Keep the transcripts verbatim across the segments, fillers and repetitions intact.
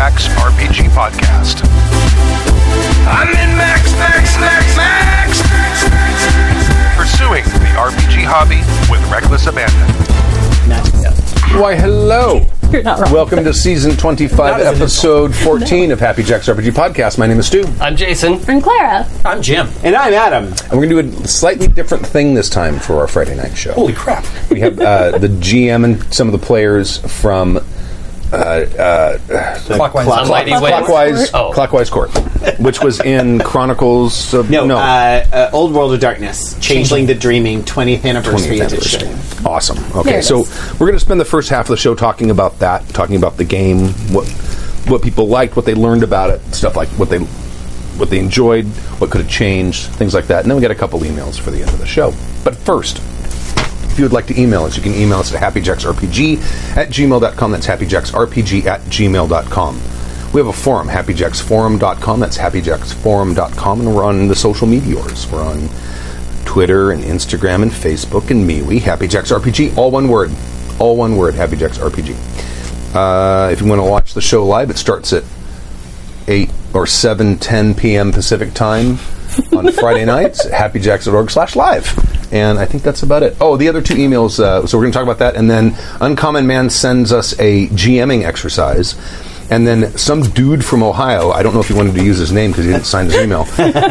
Jacks R P G Podcast. I'm in Max, Max, Max, Max! Pursuing the R P G hobby with reckless abandon. Why, hello! You're not wrong. Welcome to Season twenty-five, Episode fourteen no. of Happy Jacks R P G Podcast. My name is Stu. I'm Jason. I'm Clara. I'm Jim. And I'm Adam. And we're going to do a slightly different thing this time for our Friday night show. Holy crap. We have uh, the G M and some of the players from uh, uh, Clockwise, Clock, Clockwise, oh. Clockwise Court, which was in Chronicles of... No, no. Uh, uh, Old World of Darkness, Changeling the Dreaming, twentieth Anniversary, twentieth Anniversary. Edition. Awesome. Okay, so we're going to spend the first half of the show talking about that, talking about the game, what what people liked, what they learned about it, stuff like what they what they enjoyed, what could have changed, things like that. And then we got a couple emails for the end of the show. But first, if you would like to email us, you can email us at happyjacksrpg at gmail dot com. That's happyjacksrpg at gmail dot com. We have a forum, happyjacksforum dot com. That's happyjacksforum dot com. And we're on the social meteors. We're on Twitter and Instagram and Facebook and MeWe. Happy Jacks R P G, all one word, all one word. Happy Jacks R P G. Uh, if you want to watch the show live, it starts at eight or seven ten p.m. Pacific time on Friday nights. happyjacks dot org slash live, and I think that's about it. Oh, the other two emails. Uh, so we're going to talk about that, and then Uncommon Man sends us a GMing exercise. And then some dude from Ohio, I don't know if he wanted to use his name because he didn't sign his email,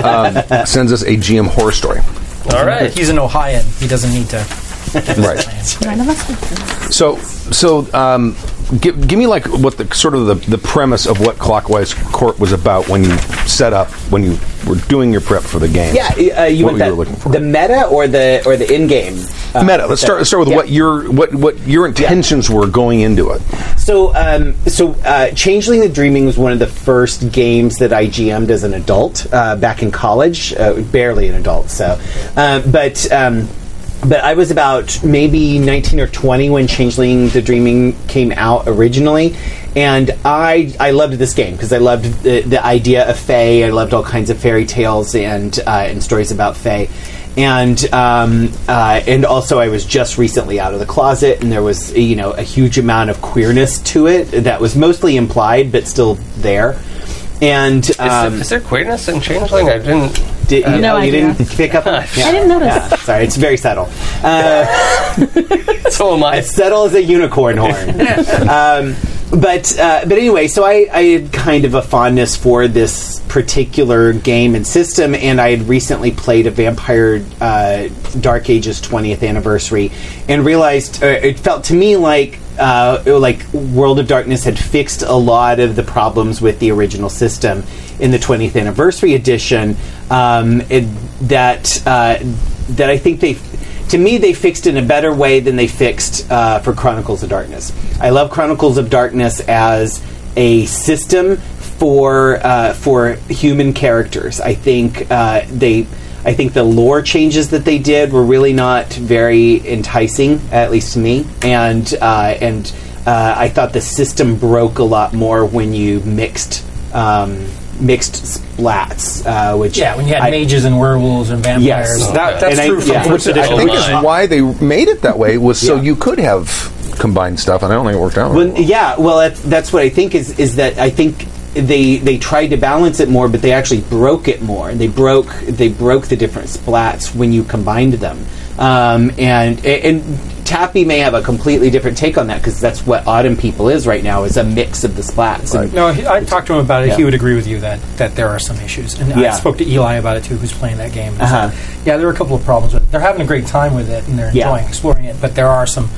um, sends us a G M horror story. All right. He's an Ohioan. He doesn't need to. Right. So, so um, give, give me like what the sort of the, the premise of what Clockwise Court was about when you set up, when you were doing your prep for the game. Yeah, uh, you what were you looking for? The meta or the or the in game. Uh, meta. Let's start. Let's start with yeah. what your what, what your intentions yeah. were going into it. So, um, so uh, Changeling the Dreaming was one of the first games that I G M'd as an adult uh, back in college. Uh, barely an adult, so, uh, but. Um, But I was about maybe nineteen or twenty when Changeling the Dreaming came out originally. And I I loved this game because I loved the, the idea of fae. I loved all kinds of fairy tales and uh, and stories about fae. And um, uh, and also I was just recently out of the closet, and there was, you know, a huge amount of queerness to it that was mostly implied but still there. And um, is, there, is there queerness in Changeling? I didn't. Did, uh, no, you didn't pick up on it? Yeah. I didn't notice. Yeah. Sorry, it's very subtle. Uh, so am I. As subtle as a unicorn horn. um, but uh, but anyway, so I, I had kind of a fondness for this particular game and system, and I had recently played a Vampire uh, Dark Ages twentieth Anniversary, and realized uh, it felt to me like uh, it, like World of Darkness had fixed a lot of the problems with the original system in the twentieth Anniversary edition. Um, it, that uh, that I think they, to me, they fixed in a better way than they fixed uh, for Chronicles of Darkness. I love Chronicles of Darkness as a system for uh, for human characters. I think uh, they, I think the lore changes that they did were really not very enticing, at least to me, and uh, and uh, I thought the system broke a lot more when you mixed. Um, Mixed splats, uh, which yeah, when you had I, mages and werewolves and vampires, yes, and that, that's and true. I, from yeah. Which I think is why they made it that way was so yeah. you could have combined stuff, and I don't think it worked out. Well, really well. Yeah, well, that's, that's what I think is is that I think they they tried to balance it more, but they actually broke it more. They broke they broke the different splats when you combined them. Um, and and Tappy may have a completely different take on that because that's what Autumn People is right now, is a mix of the splats. Right. No, he, I talked to him about it. Yeah. He would agree with you that, that there are some issues. And yeah. I spoke to Eli about it too, who's playing that game. Uh-huh. Said, yeah, there are a couple of problems with it. They're having a great time with it and they're enjoying yeah. exploring it, but there are some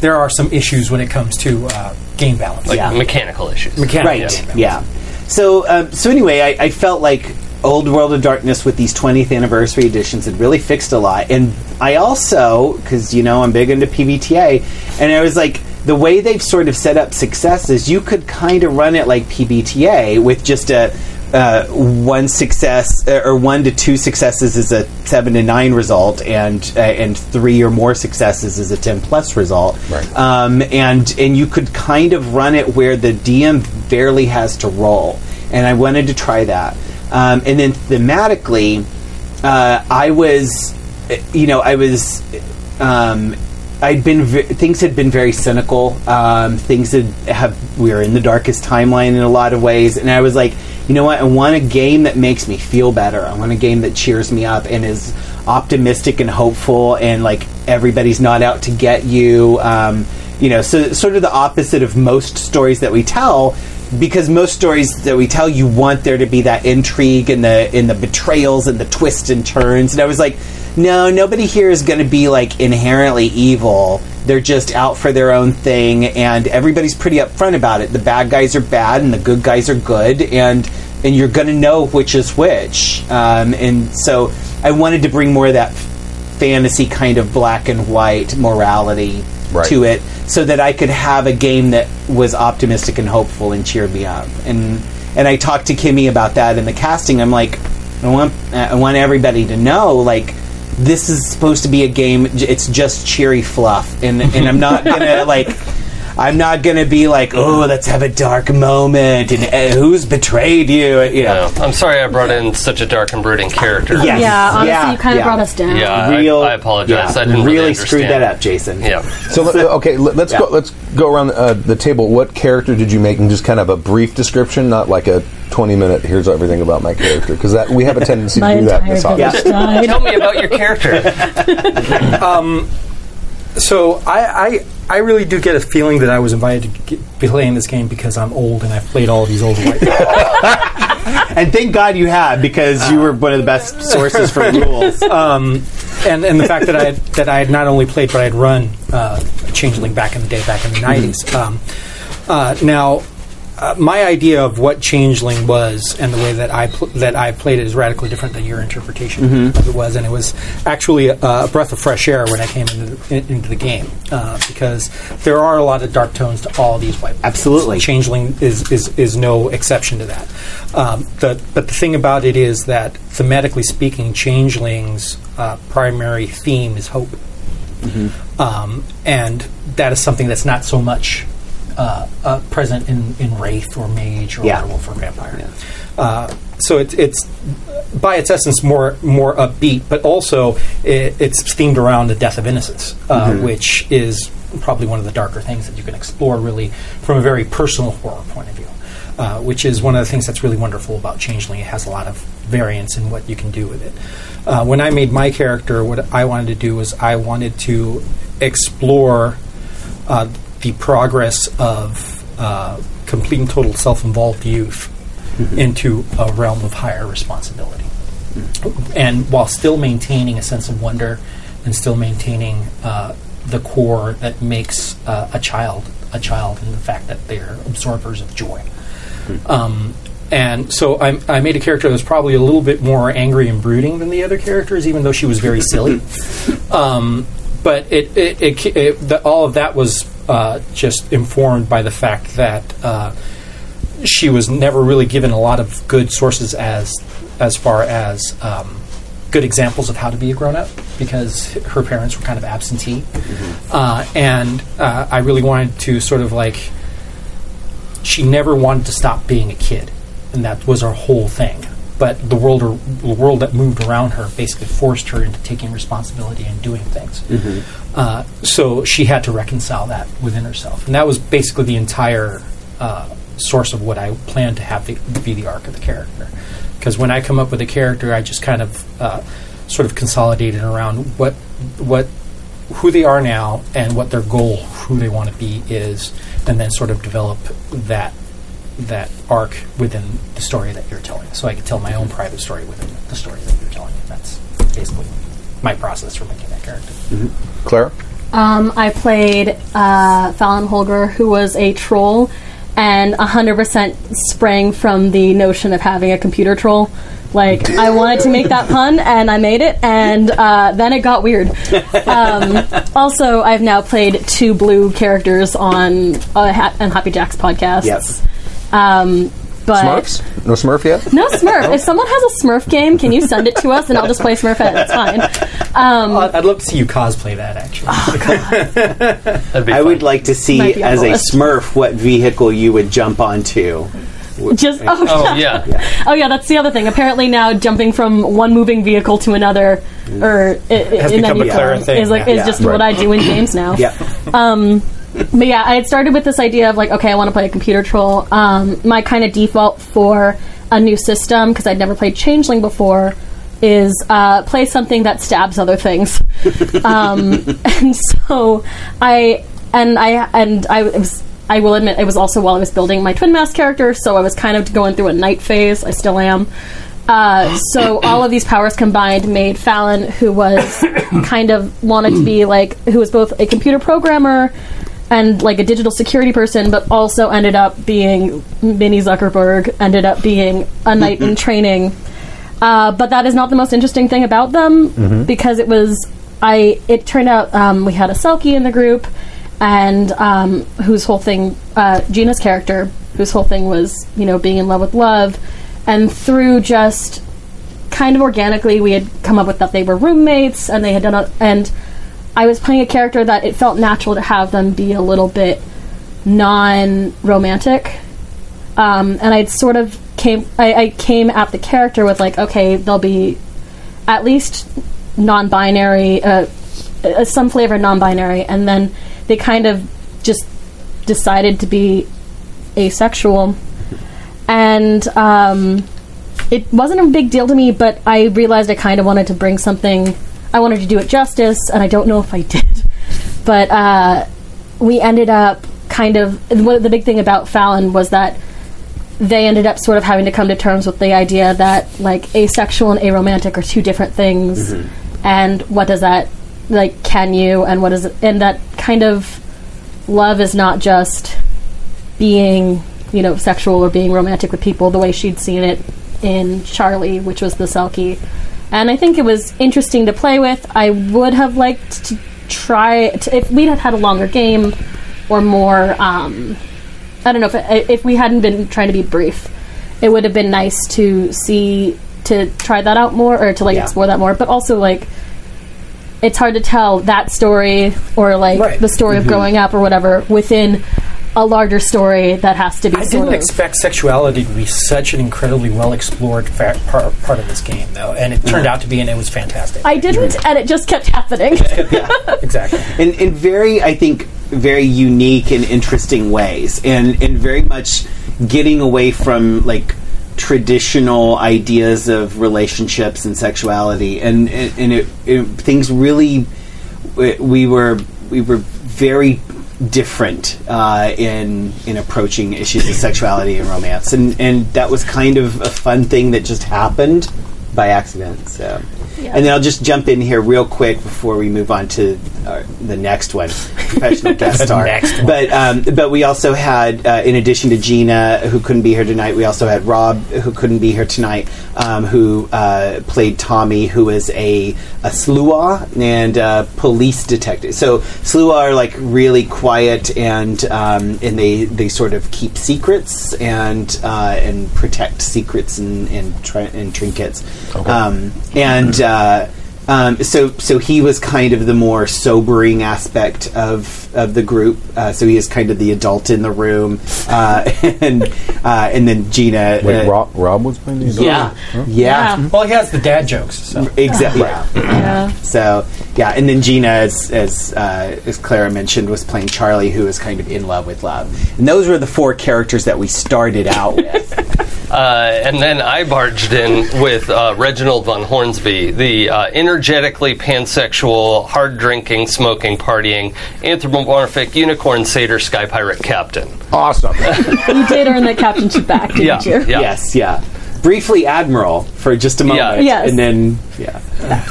there are some issues when it comes to uh, game balance, like yeah. mechanical issues. Mechanical right. Game yeah. So um, so anyway, I, I felt like Old World of Darkness with these twentieth Anniversary editions had really fixed a lot. And I also, because, you know, I'm big into P B T A, and I was like, the way they've sort of set up success is you could kind of run it like P B T A with just a uh, one success, or one to two successes is a seven to nine result, and uh, and three or more successes is a ten plus result. Right. Um, and, and you could kind of run it where the D M barely has to roll. And I wanted to try that. Um, and then thematically, uh, I was, you know, I was um, I'd been v- things had been very cynical. Um, things had have we were in the darkest timeline in a lot of ways, and I was like, you know what? I want a game that makes me feel better. I want a game that cheers me up and is optimistic and hopeful, and like everybody's not out to get you. Um, you know, so sort of the opposite of most stories that we tell. Because most stories that we tell, you want there to be that intrigue and the and the betrayals and the twists and turns. And I was like, no, nobody here is going to be like inherently evil. They're just out for their own thing, and everybody's pretty upfront about it. The bad guys are bad, and the good guys are good, and and you're going to know which is which. Um, and so I wanted to bring more of that fantasy kind of black and white morality. Right. To it, so that I could have a game that was optimistic and hopeful and cheered me up. And and I talked to Kimmy about that in the casting. I'm like, I want I want everybody to know, like, this is supposed to be a game. It's just cheery fluff, and and I'm not gonna like. I'm not going to be like, oh, let's have a dark moment, and uh, who's betrayed you? you know. No, I'm sorry I brought in such a dark and brooding character. Yes. Yeah, honestly, yeah, you kind of yeah. brought us down. Yeah, Real, I, I apologize. Yeah. I didn't really, really screwed that up, Jason. Yeah. So, okay, let's, yeah. go, let's go around uh, the table. What character did you make, and just kind of a brief description, not like a twenty-minute, here's everything about my character, because that we have a tendency to do that in this office. Yeah. Tell me about your character. um, so, I... I I really do get a feeling that I was invited to get, be playing this game because I'm old and I've played all of these old white people. And thank God you have, because uh, you were one of the best sources for rules. Um, and, and the fact that I had, that I had not only played, but I had run uh, Changeling back in the day, back in the nineties. Um, uh, now, uh, my idea of what Changeling was and the way that I pl- that I played it is radically different than your interpretation mm-hmm. of it was. And it was actually a, a breath of fresh air when I came into the, in, into the game. Uh, because there are a lot of dark tones to all these white. Absolutely, games. Changeling is, is is no exception to that. Um, the, but the thing about it is that thematically speaking, Changeling's uh, primary theme is hope, mm-hmm. um, and that is something that's not so much uh, uh, present in, in Wraith or Mage or yeah. Werewolf or Vampire. Yeah. Uh, so it, it's by its essence more more upbeat, but also it, it's themed around the death of innocence, uh, mm-hmm. which is probably one of the darker things that you can explore really from a very personal horror point of view, uh, which is one of the things that's really wonderful about Changeling. It has a lot of variance in what you can do with it. Uh, when I made my character, what I wanted to do was I wanted to explore uh, the progress of uh, complete and total self-involved youth into a realm of higher responsibility, and while still maintaining a sense of wonder and still maintaining uh, the core that makes uh, a child a child, and the fact that they're absorbers of joy. Mm-hmm. Um, and so I, I made a character that was probably a little bit more angry and brooding than the other characters, even though she was very silly. Um, but it, it, it, it, it the, all of that was uh, just informed by the fact that. Uh, She was never really given a lot of good sources as as far as um, good examples of how to be a grown-up, because her parents were kind of absentee. Mm-hmm. Uh, and uh, I really wanted to sort of like... She never wanted to stop being a kid, and that was our whole thing. But the world or, the world that moved around her basically forced her into taking responsibility and doing things. Mm-hmm. Uh, so she had to reconcile that within herself. And that was basically the entire... Uh, source of what I plan to have the, be the arc of the character, because when I come up with a character, I just kind of uh, sort of consolidate it around what what who they are now and what their goal, who they want to be, is, and then sort of develop that that arc within the story that you're telling. So I can tell my own private story within the story that you're telling. That's basically my process for making that character. Mm-hmm. Claire, um, I played uh, Fallon Holger, who was a troll. And one hundred percent sprang from the notion of having a computer troll. Like, I wanted to make that pun, and I made it, and uh, then it got weird. Um, also, I've now played two blue characters on uh, ha- on Happy Jacks podcast. Yes. Um, but Smurfs? No Smurf yet? No Smurf. No. If someone has a Smurf game, can you send it to us, and I'll just play Smurfette. It's fine. Um, oh, I'd love to see you cosplay that, actually. Oh, God. I would like to see, as a Smurf, what vehicle you would jump onto. Just oh, oh yeah. yeah, oh yeah. That's the other thing. Apparently now jumping from one moving vehicle to another, or has in become a clearer thing. Is like yeah. is yeah. just right. what I do in games now. yeah. Um, but yeah, I had started with this idea of like, okay, I want to play a computer troll. Um, my kind of default for a new system, because I'd never played Changeling before, is uh, play something that stabs other things. um, and so I and I and I was. I will admit, it was also while I was building my Twin Mask character, so I was kind of going through a night phase. I still am. Uh, so all of these powers combined made Fallon, who was kind of wanted to be like, who was both a computer programmer and like a digital security person, but also ended up being mini Zuckerberg, ended up being a knight in training. Uh, but that is not the most interesting thing about them, mm-hmm. because it was, I. it turned out um, we had a Selkie in the group, and um, whose whole thing, uh, Gina's character, whose whole thing was, you know, being in love with love, and through just kind of organically, we had come up with that they were roommates, and they had done, a, and I was playing a character that it felt natural to have them be a little bit non-romantic, um, and I'd sort of came, I, I came at the character with like, okay, they'll be at least non-binary, uh, uh, some flavor non-binary, and then they kind of just decided to be asexual. And um, it wasn't a big deal to me, but I realized I kind of wanted to bring something. I wanted to do it justice, and I don't know if I did. But uh, we ended up kind of... And what, the big thing about Fallon was that they ended up sort of having to come to terms with the idea that, like, asexual and aromantic are two different things. Mm-hmm. And what does that... like, can you, and what is it, and that kind of love is not just being, you know, sexual or being romantic with people the way she'd seen it in Charlie, which was the Selkie. And I think it was interesting to play with. I would have liked to try, to, if we'd had a longer game or more, um, I don't know, if, it, if we hadn't been trying to be brief, it would have been nice to see, to try that out more, or to, like, yeah. explore that more, but also, like, it's hard to tell that story or, like, right. the story mm-hmm. of growing up or whatever within a larger story that has to be I sort didn't of expect sexuality to be such an incredibly well-explored fa- par- part of this game, though. And it turned yeah. out to be, and it was fantastic. I didn't, mm-hmm. and it just kept happening. yeah, exactly. In, in very, I think, very unique and interesting ways. And, and very much getting away from, like, traditional ideas of relationships and sexuality, and and, and it, it, things really we were we were very different uh, in in approaching issues of sexuality and romance, and and that was kind of a fun thing that just happened by accident. So, yeah. And then I'll just jump in here real quick before we move on to our, the next one, professional guest star. But um, but we also had, uh, in addition to Gina, who couldn't be here tonight, we also had Rob, who couldn't be here tonight, um, who uh, played Tommy, who is a, a S L U A and a police detective. So S L U A are like really quiet, and um, and they, they sort of keep secrets and uh, and protect secrets and and, tri- and trinkets. Okay. Um, and uh, um, so so he was kind of the more sobering aspect of of the group. Uh, so he is kind of the adult in the room, uh, and uh, and then Gina. Wait, uh, Rob, Rob was playing the adult. Yeah. Huh? yeah, yeah. Well, he has the dad jokes. So. Exactly. Yeah. yeah. So yeah, and then Gina, as as uh, as Clara mentioned, was playing Charlie, who is kind of in love with love. And those were the four characters that we started out with. Uh, and then I barged in with uh, Reginald von Hornsby, the uh, energetically pansexual, hard-drinking, smoking, partying, anthropomorphic, unicorn, satyr, sky pirate captain. Awesome. You did earn the captainship back, didn't yeah, you? Yeah. Yes, yeah. Briefly admiral for just a moment. Yeah. Yes. And then, yeah.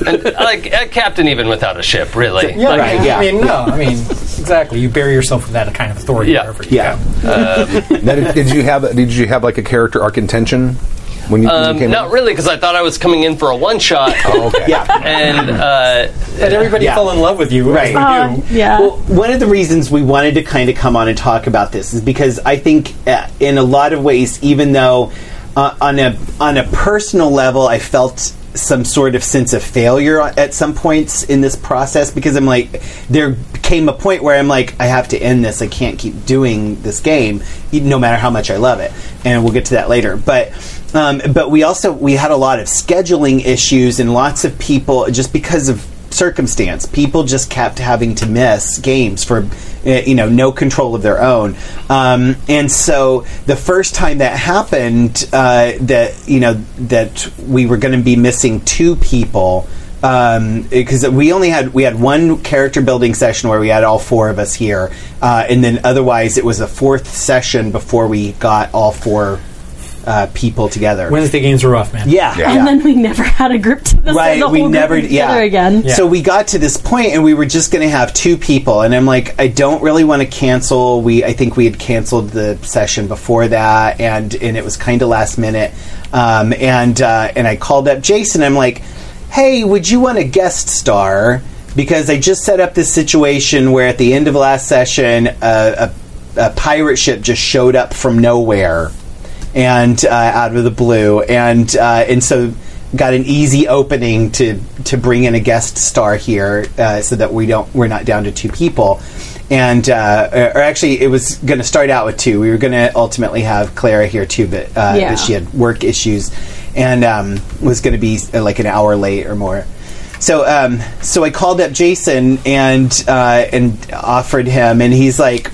and, like, a captain even without a ship, really. Yeah, like, right, yeah. I mean, no, I mean, exactly. You bury yourself with that kind of authority yeah. wherever you yeah. go. Um, now, did, did you have, did you have, like, a character arc intention? When you, um, when you came not in? Really, because I thought I was coming in for a one-shot. Oh, okay. Yeah. And uh, but everybody yeah. fell in love with you. Right. Uh, you. Yeah. Well, one of the reasons we wanted to kind of come on and talk about this is because I think uh, in a lot of ways, even though Uh, on a on a personal level, I felt some sort of sense of failure at some points in this process, because I'm like, there came a point where I'm like, I have to end this. I can't keep doing this game, no matter how much I love it. And we'll get to that later. But um, but we also, we had a lot of scheduling issues, and lots of people, just because of circumstance, people just kept having to miss games for, you know, no control of their own. Um, and so the first time that happened, uh, that, you know, that we were going to be missing two people, um, because we only had, we had one character building session where we had all four of us here. Uh, and then otherwise it was a fourth session before we got all four Uh, people together. Wednesday games were rough, man. Yeah, yeah. And then we never had a group to this. Right, the we whole never. Group together yeah. Again. Yeah. So we got to this point, and we were just going to have two people. And I'm like, I don't really want to cancel. We, I think we had canceled the session before that, and and it was kind of last minute. Um, and uh, and I called up Jason. I'm like, hey, would you want a guest star? Because I just set up this situation where at the end of last session, uh, a, a pirate ship just showed up from nowhere. And uh, out of the blue, and uh, and so got an easy opening to to bring in a guest star here, uh, so that we don't we're not down to two people, and uh, or actually it was going to start out with two. We were going to ultimately have Clara here too, but uh, yeah. she had work issues, and um, was going to be like an hour late or more. So um, so I called up Jason and uh, and offered him, and he's like.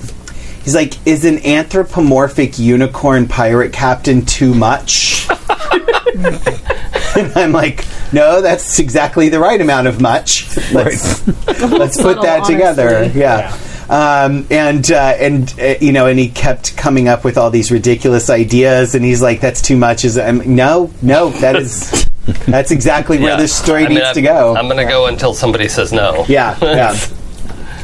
He's like, is an anthropomorphic unicorn pirate captain too much? And I'm like, no, that's exactly the right amount of much. Let's, let's put that together. Yeah. yeah. Um, and, uh, and uh, you know, and he kept coming up with all these ridiculous ideas. And he's like, that's too much. Is I'm, No, no, that is... That's exactly where yeah. this story I mean, needs I'm, to go. I'm going to yeah. go until somebody says no. Yeah, yeah.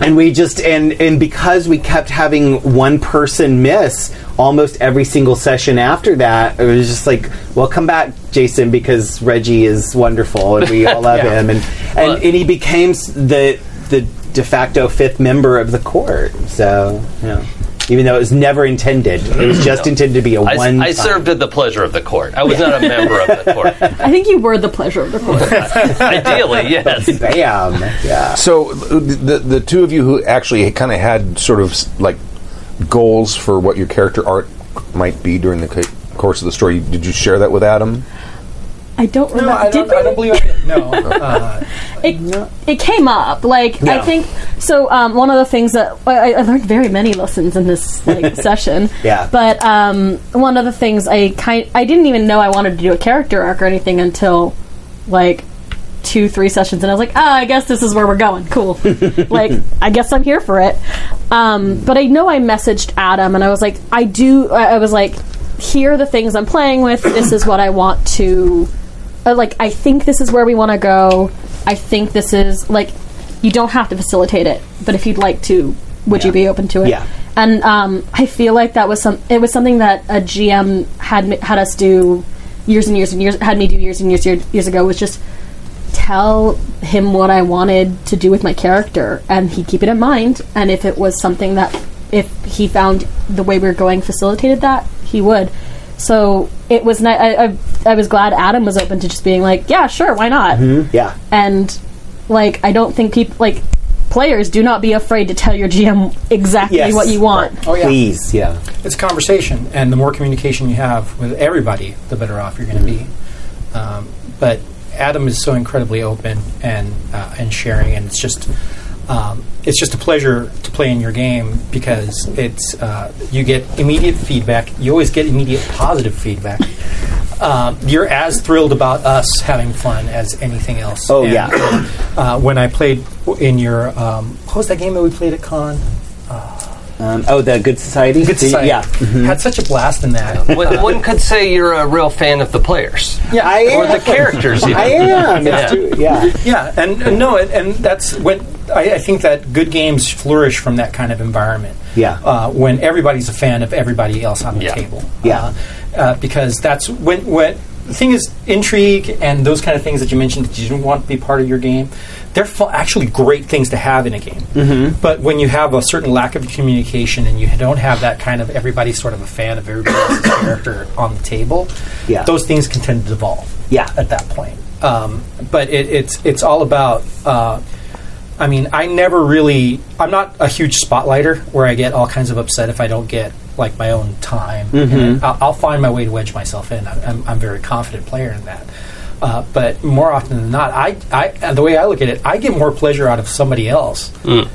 And we just and and because we kept having one person miss almost every single session after that, it was just like, well, come back, Jason, because Reggie is wonderful and we all love yeah. him, and and, well, and he became the the de facto fifth member of the court. So yeah. Even though it was never intended. It was just no. intended to be a I, one I served at the pleasure of the court. I was yeah. not a member of the court. I think you were the pleasure of the court. Ideally, yes. Bam. Yeah. So the, the two of you who actually kind of had sort of like goals for what your character art might be during the course of the story, did you share that with Adam? I don't remember. No, I don't, Did I don't believe I No. Uh, it, no. It came up. Like, yeah. I think... So, um, one of the things that... I, I learned very many lessons in this like, session. Yeah. But um, one of the things I kind... I didn't even know I wanted to do a character arc or anything until, like, two, three sessions. And I was like, ah, I guess this is where we're going. Cool. Like, I guess I'm here for it. Um, but I know I messaged Adam, and I was like, I do... I, I was like, here are the things I'm playing with. This is what I want to... Uh, like, I think this is where we want to go. I think this is, like, you don't have to facilitate it, but if you'd like to, would yeah. you be open to it? Yeah. And um, I feel like that was some. It was something that a G M had had us do years and years and years, had me do years and years years, years ago, was just tell him what I wanted to do with my character, and he'd keep it in mind, and if it was something that, if he found the way we were going facilitated that, he would. So it was. Ni- I, I I was glad Adam was open to just being like, yeah, sure, why not? Mm-hmm. Yeah. And like, I don't think people like players do not be afraid to tell your G M exactly yes. what you want. Right. Oh yeah, please, yeah. It's a conversation, and the more communication you have with everybody, the better off you're going to mm-hmm. be. Um, but Adam is so incredibly open and uh, and sharing, and it's just. Um, it's just a pleasure to play in your game because it's uh, you get immediate feedback. You always get immediate positive feedback. Um, you're as thrilled about us having fun as anything else. Oh, and, yeah. Uh, when I played in your... Um, what was that game that we played at Con? Uh, um, oh, the Good Society? Good Society. Yeah. Mm-hmm. Had such a blast in that. One, one could say you're a real fan of the players. Yeah, I am. Or the characters, even. I am. Yeah. Too, yeah. yeah, and, and no, and, and that's... when. I, I think that good games flourish from that kind of environment. Yeah. Uh, when everybody's a fan of everybody else on the yeah. table. Yeah. Uh, uh, because that's when, when the thing is, intrigue and those kind of things that you mentioned that you didn't want to be part of your game, they're fu- actually great things to have in a game. Mm-hmm. But when you have a certain lack of communication and you don't have that kind of everybody's sort of a fan of everybody else's character on the table, yeah. those things can tend to devolve yeah. at that point. Um, but it, it's it's all about... Uh, I mean, I never really... I'm not a huge spotlighter where I get all kinds of upset if I don't get, like, my own time. Mm-hmm. And I'll, I'll find my way to wedge myself in. I'm, I'm a very confident player in that. Uh, but more often than not, I, I the way I look at it, I get more pleasure out of somebody else mm.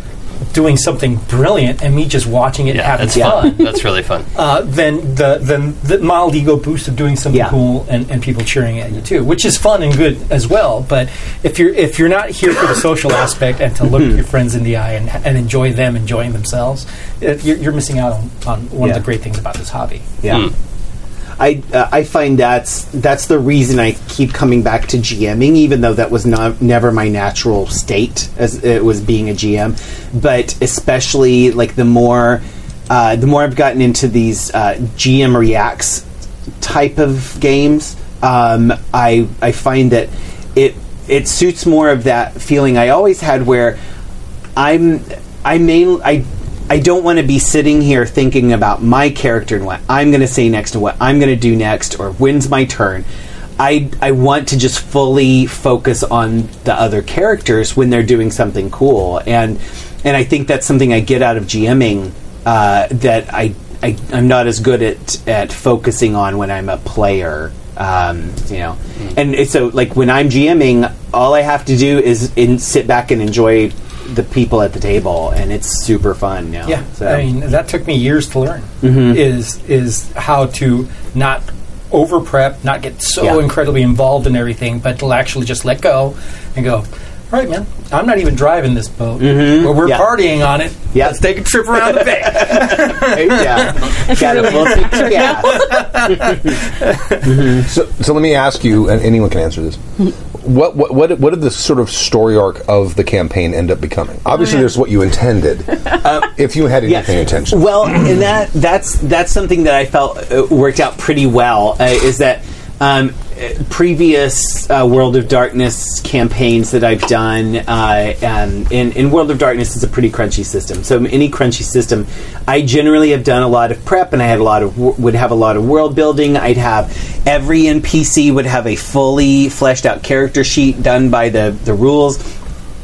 doing something brilliant and me just watching it yeah, having that's fun. fun. That's really fun. Uh, than the than the mild ego boost of doing something yeah. cool and, and people cheering at you too, which is fun and good as well. But if you're if you're not here for the social aspect and to look mm-hmm. your friends in the eye and, and enjoy them enjoying themselves, it, you're, you're missing out on, on one yeah. of the great things about this hobby. Yeah. Mm. I uh, I find that's that's the reason I keep coming back to GMing, even though that was not never my natural state as it was being a G M. But especially like the more uh, the more I've gotten into these uh, G M reacts type of games, um, I I find that it it suits more of that feeling I always had where I'm I mainly I. I don't want to be sitting here thinking about my character and what I'm going to say next and what I'm going to do next or when's my turn. I I want to just fully focus on the other characters when they're doing something cool. And and I think that's something I get out of GMing uh, that I, I, I'm not as good at, at focusing on when I'm a player. Um, you know, and so like when I'm GMing, all I have to do is in, sit back and enjoy the people at the table, and it's super fun now. Yeah, so. I mean, that took me years to learn, mm-hmm. is is how to not over-prep, not get so yeah. incredibly involved in everything, but to actually just let go and go, all right, man, I'm not even driving this boat, mm-hmm. but we're yeah. partying on it. Yeah. Let's take a trip around the bay. yeah. Got it. We'll take two gas. mm-hmm. So, so let me ask you, and anyone can answer this, What what what what did the sort of story arc of the campaign end up becoming? Obviously, there's what you intended. um, if you had anything yeah. intention, well, and that that's that's something that I felt uh, worked out pretty well. Uh, is that um, previous uh, World of Darkness campaigns that I've done, uh, and in, in World of Darkness is a pretty crunchy system. So any crunchy system, I generally have done a lot of prep, and I had a lot of would have a lot of world building. I'd have. Every N P C would have a fully fleshed out character sheet done by the, the rules.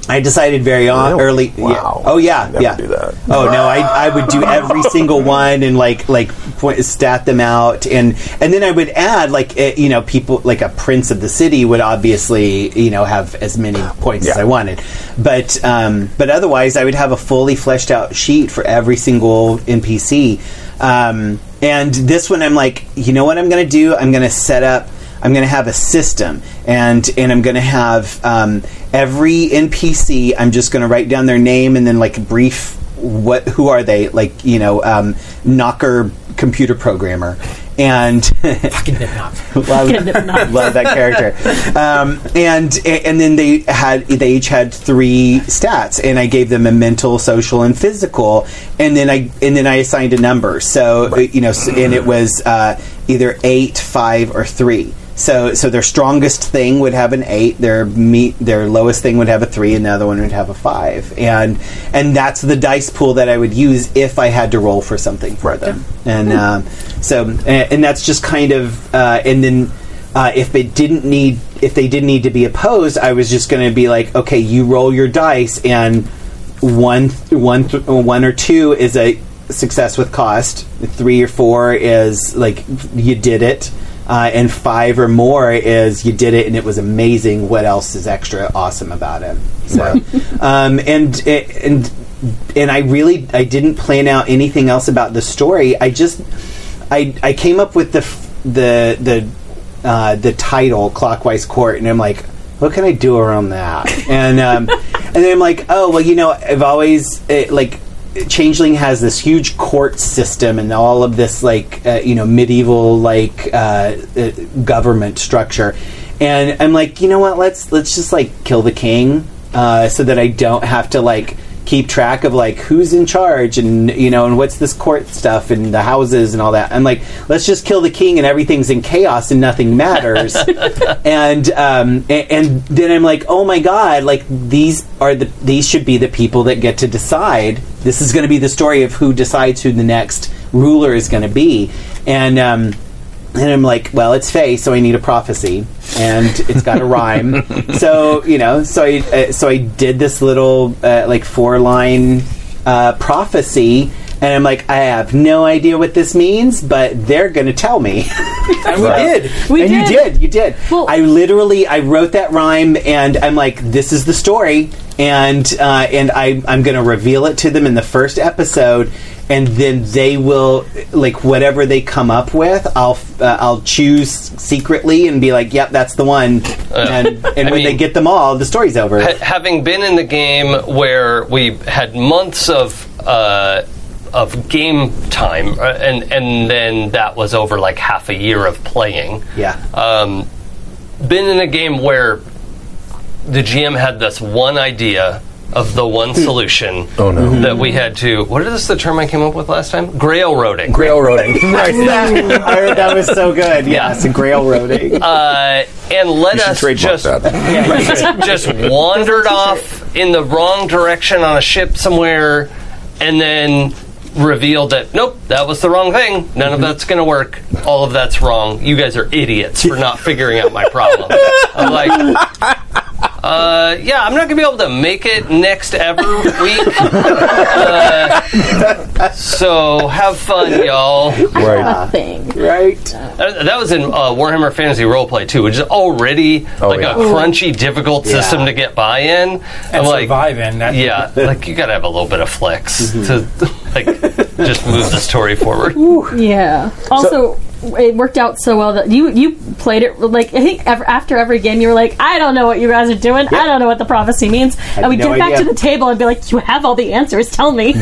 I decided very on, early. Wow. Yeah. Oh, yeah. Never yeah. do that. Oh, no. I, I would do every single one and, like, like point, stat them out. And, and then I would add, like, uh, you know, people, like a prince of the city would obviously, you know, have as many points yeah. as I wanted. But, um, but otherwise, I would have a fully fleshed out sheet for every single N P C. Um, and this one, I'm like, you know what I'm going to do? I'm going to set up, I'm going to have a system, and, and I'm going to have um, every N P C, I'm just going to write down their name and then, like, brief what who are they, like, you know, um, knocker computer programmer. And fucking Nip-Nop. love, love that character. Um, and and then they had they each had three stats, and I gave them a mental, social, and physical, and then I and then I assigned a number. So right. you know, so, and it was uh, either eight, five, or three. So so their strongest thing would have an eight, their meet, their lowest thing would have a three, and the other one would have a five. And and that's the dice pool that I would use if I had to roll for something for right. them. Yeah. And mm-hmm. um, so and, and that's just kind of uh, and then uh, if it didn't need if they didn't need to be opposed, I was just going to be like, okay, you roll your dice, and one one one or two is a success with cost, three or four is like you did it. Uh, and five or more is you did it and it was amazing. What else is extra awesome about it? So, um, and and and I really I didn't plan out anything else about the story. I just I I came up with the the the uh, the title Clockwise Court, and I'm like, what can I do around that? And um, and then I'm like, oh well, you know, I've always it, like. Changeling has this huge court system and all of this, like, uh, you know, medieval, like, uh, uh, government structure. And I'm like, you know what, let's let's just, like, kill the king uh, so that I don't have to, like, keep track of like who's in charge and you know and what's this court stuff and the houses and all that. I'm like, let's just kill the king and everything's in chaos and nothing matters. and um, and, and then I'm like, oh my god, like these are the these should be the people that get to decide. This is going to be the story of who decides who the next ruler is going to be. And um, and I'm like, well, it's Fae, so I need a prophecy, and it's got a rhyme. So you know, so I uh, so I did this little uh, like four line uh, prophecy, and I'm like, I have no idea what this means, but they're going to tell me. And we did, we and did. you did, you did. Well, I literally I wrote that rhyme, and I'm like, this is the story, and uh, and I I'm going to reveal it to them in the first episode. And then they will, like, whatever they come up with, I'll uh, I'll choose secretly and be like, yep, that's the one. Uh, and and when mean, they get them all, the story's over. Ha- having been in the game where we had months of uh, of game time, uh, and, and then that was over, like, half a year of playing. Yeah. Um, been in a game where the G M had this one idea of the one solution oh, no. that we had to... What is the term I came up with last time? Grailroading. Grailroading. Right. That, that was so good. Yeah. Yes, grailroading. Uh, and let us just... yeah, right. Just wandered off in the wrong direction on a ship somewhere and then revealed that, nope, that was the wrong thing. None of that's going to work. All of that's wrong. You guys are idiots for not figuring out my problem. I'm like... Uh, yeah, I'm not going to be able to make it next ever week. Uh, so have fun, y'all. Right. Thing. Right. Uh, that was in uh, Warhammer Fantasy Roleplay, too, which is already oh, like yeah. a crunchy, difficult yeah. system to get by in. And like, survive in. That's yeah, like you got to have a little bit of flex mm-hmm. to like just move the story forward. Ooh. Yeah. Also... So, it worked out so well that you you played it like I think ever, after every game you were like, I don't know what you guys are doing. Yep. I don't know what the prophecy means. And we'd no get idea. back to the table and be like, you have all the answers, tell me.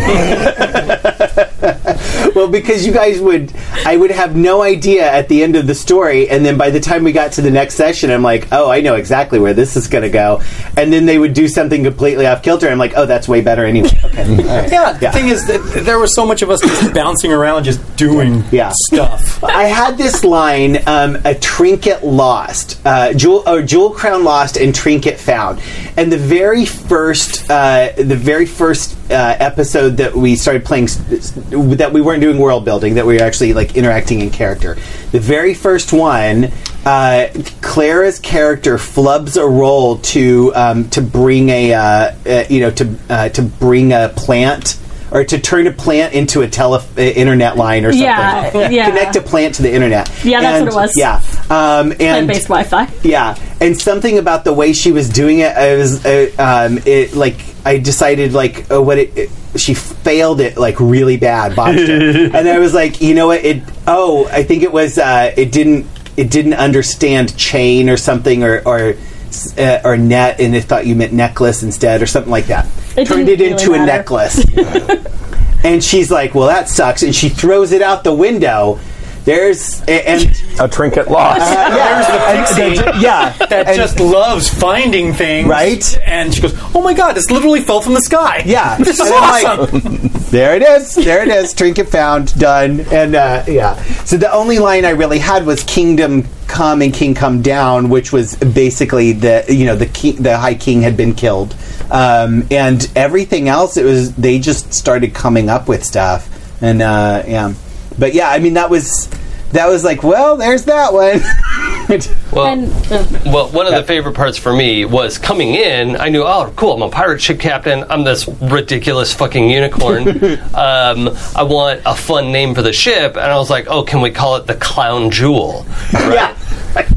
Well, because you guys would I would have no idea at the end of the story, and then by the time we got to the next session I'm like, oh, I know exactly where this is going to go. And then they would do something completely off kilter. I'm like, oh, that's way better anyway. Okay. Right. Yeah, the yeah. thing is that there was so much of us just bouncing around just doing yeah. stuff. I I had this line, um, a trinket lost, uh, jewel, or jewel crown lost and trinket found. And the very first, uh, the very first uh, episode that we started playing, that we weren't doing world building, that we were actually like interacting in character. The very first one, uh, Clara's character flubs a roll to um, to bring a uh, uh, you know to uh, to bring a plant. Or to turn a plant into a tele uh, internet line or something. Yeah, yeah. Connect a plant to the internet. Yeah, that's and, what it was. Yeah, um, and plant-based Wi-Fi. Yeah, and something about the way she was doing it, I was uh, um, it like I decided like uh, what it, it she failed it like really bad, botched it, and I was like, you know what? It oh, I think it was uh, it didn't it didn't understand chain or something or. or Uh, or net, and they thought you meant necklace instead, or something like that. It turned it really into matter. a necklace, and she's like, "Well, that sucks," and she throws it out the window. There's and a trinket lost. Uh, yeah, there's the pixie. Yeah, that and just loves finding things, right? And she goes, "Oh my god, this literally fell from the sky." Yeah, this is awesome. Like, there it is. There it is. Trinket found. Done. And uh, yeah. So the only line I really had was "Kingdom Come and King Come Down," which was basically the you know the king, the High King had been killed, um, and everything else. It was they just started coming up with stuff, and uh, yeah. But yeah, I mean that was that was like, well, there's that one. well, and, uh, well, one of yeah. the favorite parts for me was coming in. I knew, oh, cool, I'm a pirate ship captain. I'm this ridiculous fucking unicorn. um, I want a fun name for the ship, and I was like, oh, can we call it the Clown Jewel? Right? Yeah.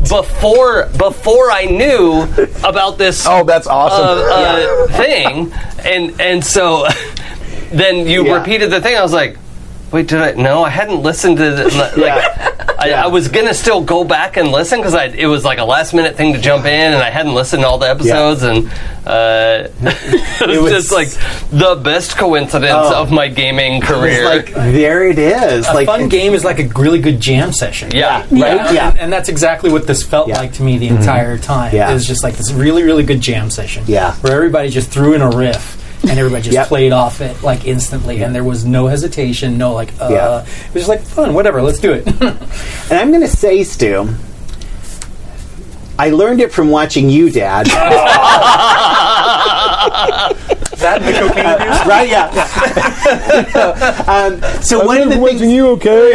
Before before I knew about this. Oh, that's awesome. Uh, uh, thing, and and so then you yeah. repeated the thing. I was like. Wait, did I? No, I hadn't listened to the, like, yeah. I, yeah. I was going to still go back and listen because it was like a last minute thing to jump in and I hadn't listened to all the episodes yeah. and uh, it, was it was just like the best coincidence oh, of my gaming career. It was like, there it is. A like, fun game is like a really good jam session. Yeah. Right? Yeah. yeah. And, and that's exactly what this felt yeah. like to me the mm-hmm. entire time. Yeah. It was just like this really, really good jam session. Yeah. Where everybody just threw in a riff. and everybody just yep. played off it like instantly, yep. and there was no hesitation, no like, uh, yep. it was just like fun, whatever, let's do it. And I'm going to say, Stu, I learned it from watching you, Dad. That and the cocaine uh, right? Yeah. um, so I one of the things you okay?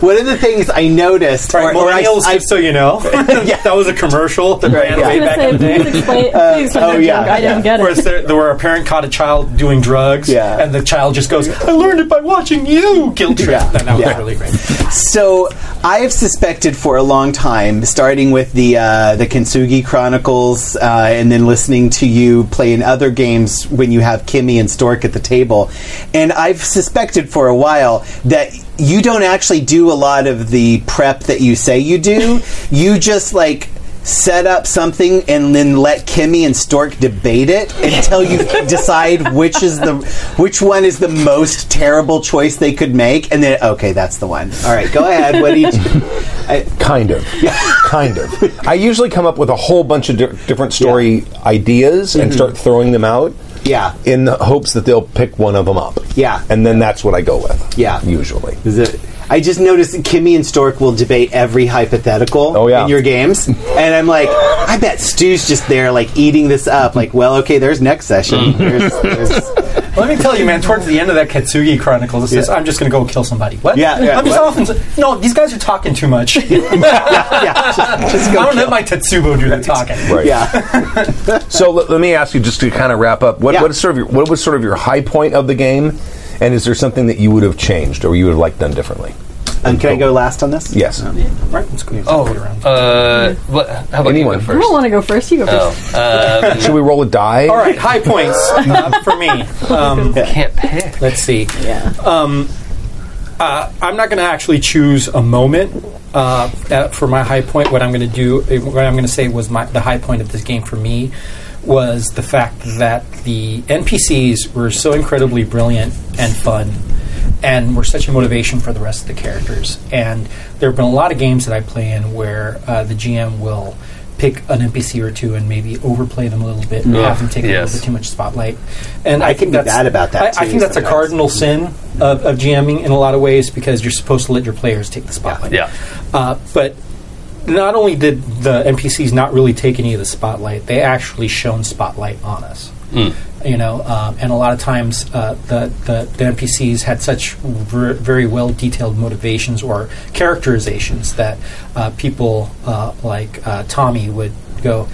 One of the things I noticed, right, or, or I, I, so you know, yeah. that was a commercial that right, yeah. back say, in the day. Explain, uh, oh yeah, I didn't get it. Where, there, where a parent caught a child doing drugs, yeah. and the child just goes, "I learned it by watching you." Guilt trip. Yeah. That, that yeah. was really great. So I have suspected for a long time, starting with the uh, the Kintsugi Chronicles, uh, and then listening to you play in other games. When you have Kimmy and Stork at the table, and I've suspected for a while that you don't actually do a lot of the prep that you say you do. You just like set up something and then let Kimmy and Stork debate it until you decide which is the which one is the most terrible choice they could make, and then okay, that's the one. All right, go ahead. What do you do? I, kind of, yeah. kind of. I usually come up with a whole bunch of di- different story yeah. ideas mm-hmm. and start throwing them out. Yeah, in the hopes that they'll pick one of them up. Yeah, and then that's what I go with. Yeah, usually. Is it? I just noticed that Kimmy and Stork will debate every hypothetical oh, yeah. in your games. And I'm like, I bet Stu's just there, like, eating this up. Like, well, okay, there's next session. There's, there's let me tell you, man, towards the end of that Katsugi Chronicles, it says, yeah. I'm just going to go kill somebody. What? Yeah, yeah, I'm just what? often saying, no, these guys are talking too much. yeah, yeah, just, just go I don't let my Tetsubo do the talking. Right. Yeah. So l- let me ask you, just to kind of wrap up, what, yeah. what, is sort of your, what was sort of your high point of the game? And is there something that you would have changed or you would have liked done differently? And um, can I go last on this? Yes. Um, yeah. Right. Let's go. Oh, around. Uh, what, how about anyone first? I don't want to go first. You go oh. first. Um, Should we roll a die? All right. High points uh, for me. Um, Can't pick. Let's see. Yeah. Um, uh, I'm not going to actually choose a moment uh, at, for my high point. What I'm going to do, what I'm going to say, was my, the high point of this game for me was the fact that the N P Cs were so incredibly brilliant and fun and were such a motivation for the rest of the characters. And there have been a lot of games that I play in where uh, the G M will pick an N P C or two and maybe overplay them a little bit and yeah. have them take yes. a little bit too much spotlight. And I, I think that's bad about that. I, too, I think that's sometimes. a cardinal sin of, of GMing in a lot of ways, because you're supposed to let your players take the spotlight. Yeah. yeah. Uh, but not only did the N P Cs not really take any of the spotlight, they actually shone spotlight on us. Mm. You know, um, and a lot of times uh, the, the the N P Cs had such ver- very well detailed motivations or characterizations that uh, people uh, like uh, Tommy would go,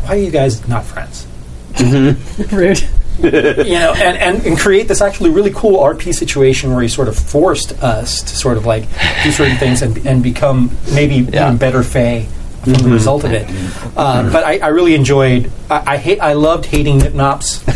"Why are you guys not friends?" Mm-hmm. Rude. You know, and, and, and create this actually really cool R P situation where he sort of forced us to sort of like do certain things and and become maybe yeah. even better Fae from mm-hmm. the result of it. Uh, mm. But I, I really enjoyed. I I, hate, I loved hating Nip-Nops.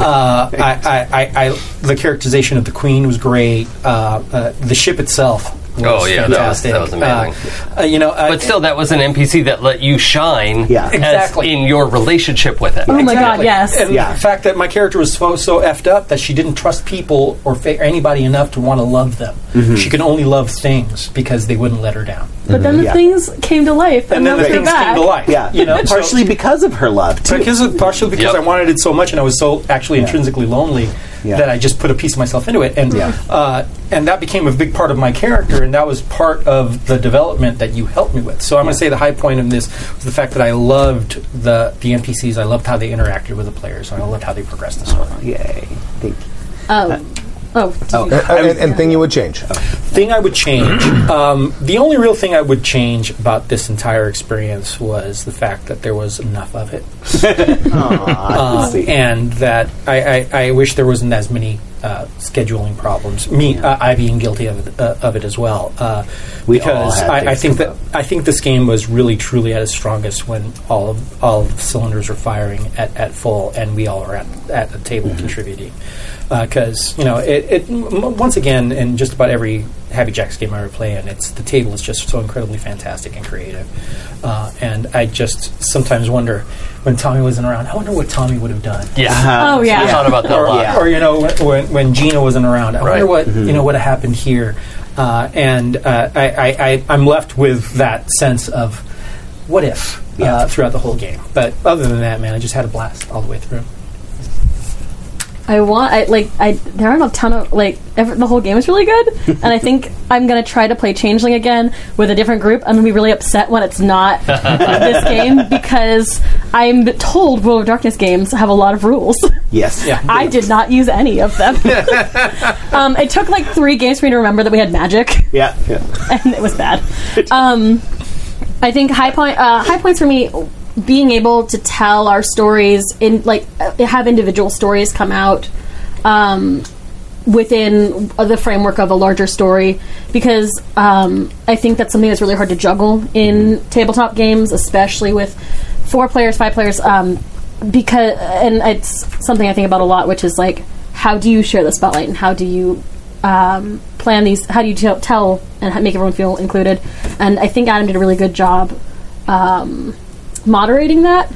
uh, I, I, I, I the characterization of the Queen was great. Uh, uh, the ship itself. Oh yeah, that was, that was amazing. Uh, uh, you know, uh, but still, that was an N P C that let you shine. Yeah, exactly. As in your relationship with it. Oh exactly. my god, yes. And yeah. the fact that my character was so, so effed up that she didn't trust people or fa- anybody enough to want to love them. Mm-hmm. She could only love things because they wouldn't let her down. But mm-hmm. then the yeah. things came to life, and, and then the things back. came to life. Yeah, you know, partially so, because of her love, too. Because, partially because yep. I wanted it so much, and I was so actually yeah. intrinsically lonely. Yeah. That I just put a piece of myself into it, and yeah. uh, and that became a big part of my character, and that was part of the development that you helped me with. So I'm yeah. going to say the high point of this was the fact that I loved the the N P Cs. I loved how they interacted with the players, and I loved how they progressed the story. Yay! Thank you. Um, uh, oh, oh. And, and, and thing you would change? Oh. Thing I would change. Um, the only real thing I would change about this entire experience was the fact that there was enough of it. Aww, uh, and that I, I, I wish there wasn't as many uh, scheduling problems. Me, yeah. uh, I being guilty of it, uh, of it as well. Uh, we because all I, I think that up. I think this game was really truly at its strongest when all of all of the cylinders are firing at, at full, and we all are at at the table mm-hmm. contributing. Because uh, you know, it, it m- once again in just about every Happy Jacks game I ever play, and it's the table is just so incredibly fantastic and creative. Uh, and I just sometimes wonder. When Tommy wasn't around, I wonder what Tommy would have done. Yeah. Uh-huh. Oh, yeah. I thought about that or, a lot. Yeah. Or, you know, when, when Gina wasn't around, I right. wonder what, mm-hmm. you know, what happened here. Uh, and uh, I, I, I, I'm left with that sense of what if yeah. uh, throughout the whole game. But other than that, man, I just had a blast all the way through. I want, I like, I there aren't a ton of, like, every, the whole game is really good, and I think I'm going to try to play Changeling again with a different group. I'm going to be really upset when it's not this game, because I'm told World of Darkness games have a lot of rules. Yes. Yeah. I did not use any of them. um, it took, like, three games for me to remember that we had magic. Yeah. yeah. And it was bad. Um, I think high point, uh, high points for me... being able to tell our stories in, like, have individual stories come out um, within the framework of a larger story, because um, I think that's something that's really hard to juggle in tabletop games, especially with four players, five players, um, because, and it's something I think about a lot, which is, like, how do you share the spotlight, and how do you um, plan these, how do you t- tell and make everyone feel included? And I think Adam did a really good job um, moderating that,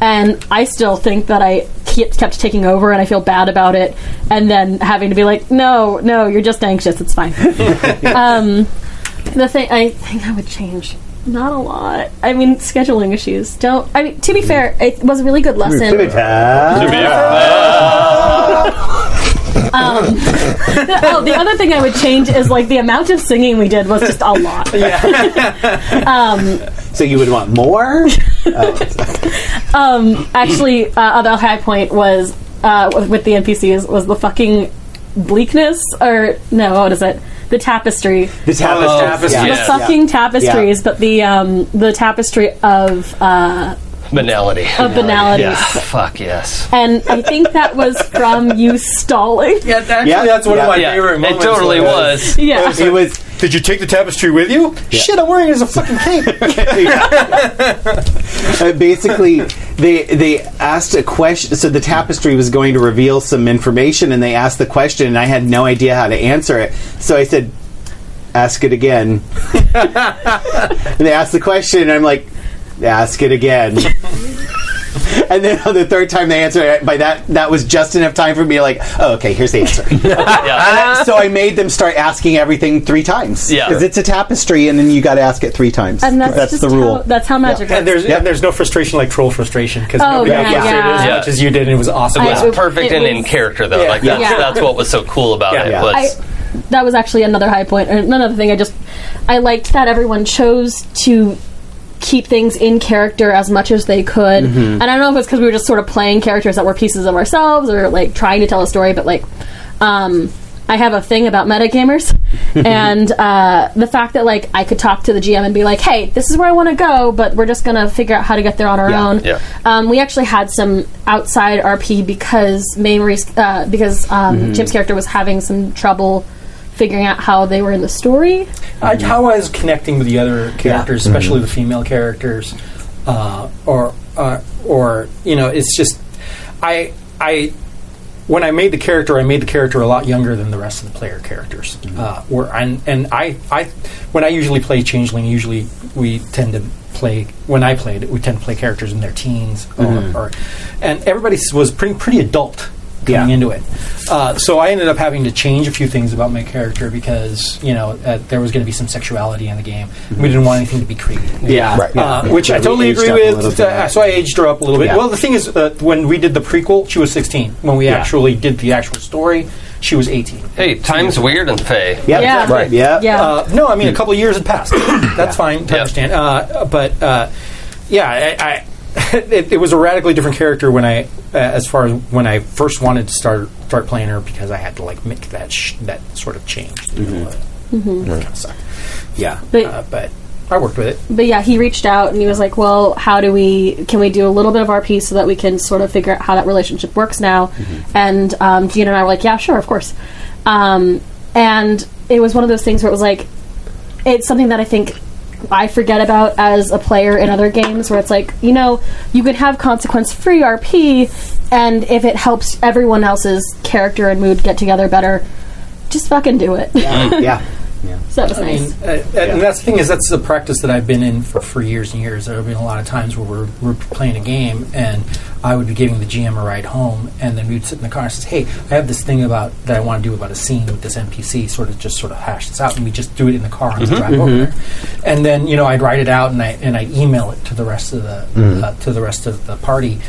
and I still think that I kept taking over and I feel bad about it, and then having to be like, no, no, you're just anxious, it's fine. um, the thing I think I would change, not a lot. I mean, scheduling issues. Don't. I mean, to be fair, it was a really good lesson. To be fair. Um, the, oh, the other thing I would change is, like, the amount of singing we did was just a lot. Yeah. um, so you would want more? Oh, um, actually, uh, other high point was uh, with the N P Cs was the fucking bleakness, or no, what is it? The tapestry. The tapestry. Oh, yeah. The fucking yeah. tapestries, yeah. but the um, the tapestry of. Uh, Banality. Of banality. Yeah. Fuck yes. And I think that was from you stalling. Yeah, actually, yeah. that's one yeah. of my yeah. favorite moments. It totally was. was. Yeah. It was, like, it was. Did you take the tapestry with you? Yeah. Shit, I'm wearing it as a fucking cape. uh, basically, they they asked a question. So the tapestry was going to reveal some information, and they asked the question, and I had no idea how to answer it. So I said, "Ask it again." And they asked the question, and I'm like, ask it again. And then on the third time they answered it, by that that was just enough time for me, like, oh, okay, here's the answer. Yeah. So I made them start asking everything three times. Yeah. Because it's a tapestry, and then you got to ask it three times. And that's, that's the rule. How, that's how magic yeah. works. And there's, yeah. and there's no frustration like troll frustration, because oh, nobody yeah, got frustrated yeah. as yeah. much as you did, and it was awesome. It was I, perfect it and was, in character, though. Yeah. Like that's, yeah. that's what was so cool about yeah. it. Yeah. Was, I, that was actually another high point, or another thing I just... I liked that everyone chose to... keep things in character as much as they could. Mm-hmm. And I don't know if it's because we were just sort of playing characters that were pieces of ourselves, or, like, trying to tell a story, but, like, um, I have a thing about metagamers. And uh, the fact that, like, I could talk to the G M and be like, hey, this is where I want to go, but we're just going to figure out how to get there on our yeah, own. Yeah. Um, we actually had some outside R P because Mamrie's, uh, because um, mm-hmm. Jim's character was having some trouble figuring out how they were in the story. Uh, how I was connecting with the other characters, yeah. especially mm-hmm. the female characters, uh, or uh, or you know, it's just I I when I made the character, I made the character a lot younger than the rest of the player characters. Mm-hmm. Uh, where and and I I when I usually play Changeling, usually we tend to play when I played it, we tend to play characters in their teens, mm-hmm. or, or and everybody was pretty pretty adult. Coming yeah. into it. Uh, so I ended up having to change a few things about my character because, you know, uh, there was going to be some sexuality in the game. Mm-hmm. We didn't want anything to be creepy. Yeah. Right. Uh, yeah. Which yeah, I totally agree with. Uh, so I aged her up a little bit. Yeah. Well, the thing is, uh, when we did the prequel, she was sixteen. When we yeah. actually did the actual story, she was eighteen. Hey, time's weird in Faye. Yep. Yeah. yeah. Right. Yeah. yeah. Uh, no, I mean, a couple of years had passed. That's yeah. fine to yep. understand. Uh, but, uh, yeah, I... I it, it was a radically different character when I, uh, as far as when I first wanted to start start playing her, because I had to, like, make that sh- that sort of change. Mm-hmm. You know, uh, mm-hmm. That kind of sucked. Yeah, but, uh, but I worked with it. But yeah, he reached out and he was like, "Well, how do we? Can we do a little bit of R P so that we can sort of figure out how that relationship works now?" Mm-hmm. And um, Gina and I were like, "Yeah, sure, of course." Um, and it was one of those things where it was like, it's something that I think. I forget about as a player in other games where it's like, you know, you could have consequence-free R P, and if it helps everyone else's character and mood get together better, just fucking do it. Yeah. yeah. yeah. So that was I nice. Mean, uh, and yeah. that's the thing is, that's the practice that I've been in for, for years and years. There have been a lot of times where we're, we're playing a game, and I would be giving the G M a ride home, and then we'd sit in the car and say, hey, I have this thing about that I want to do about a scene with this N P C, sort of just sort of hash this out, and we just do it in the car on mm-hmm, the drive mm-hmm. over there. And then, you know, I'd write it out, and I and I email it to the rest of the mm. uh, to the rest of the party,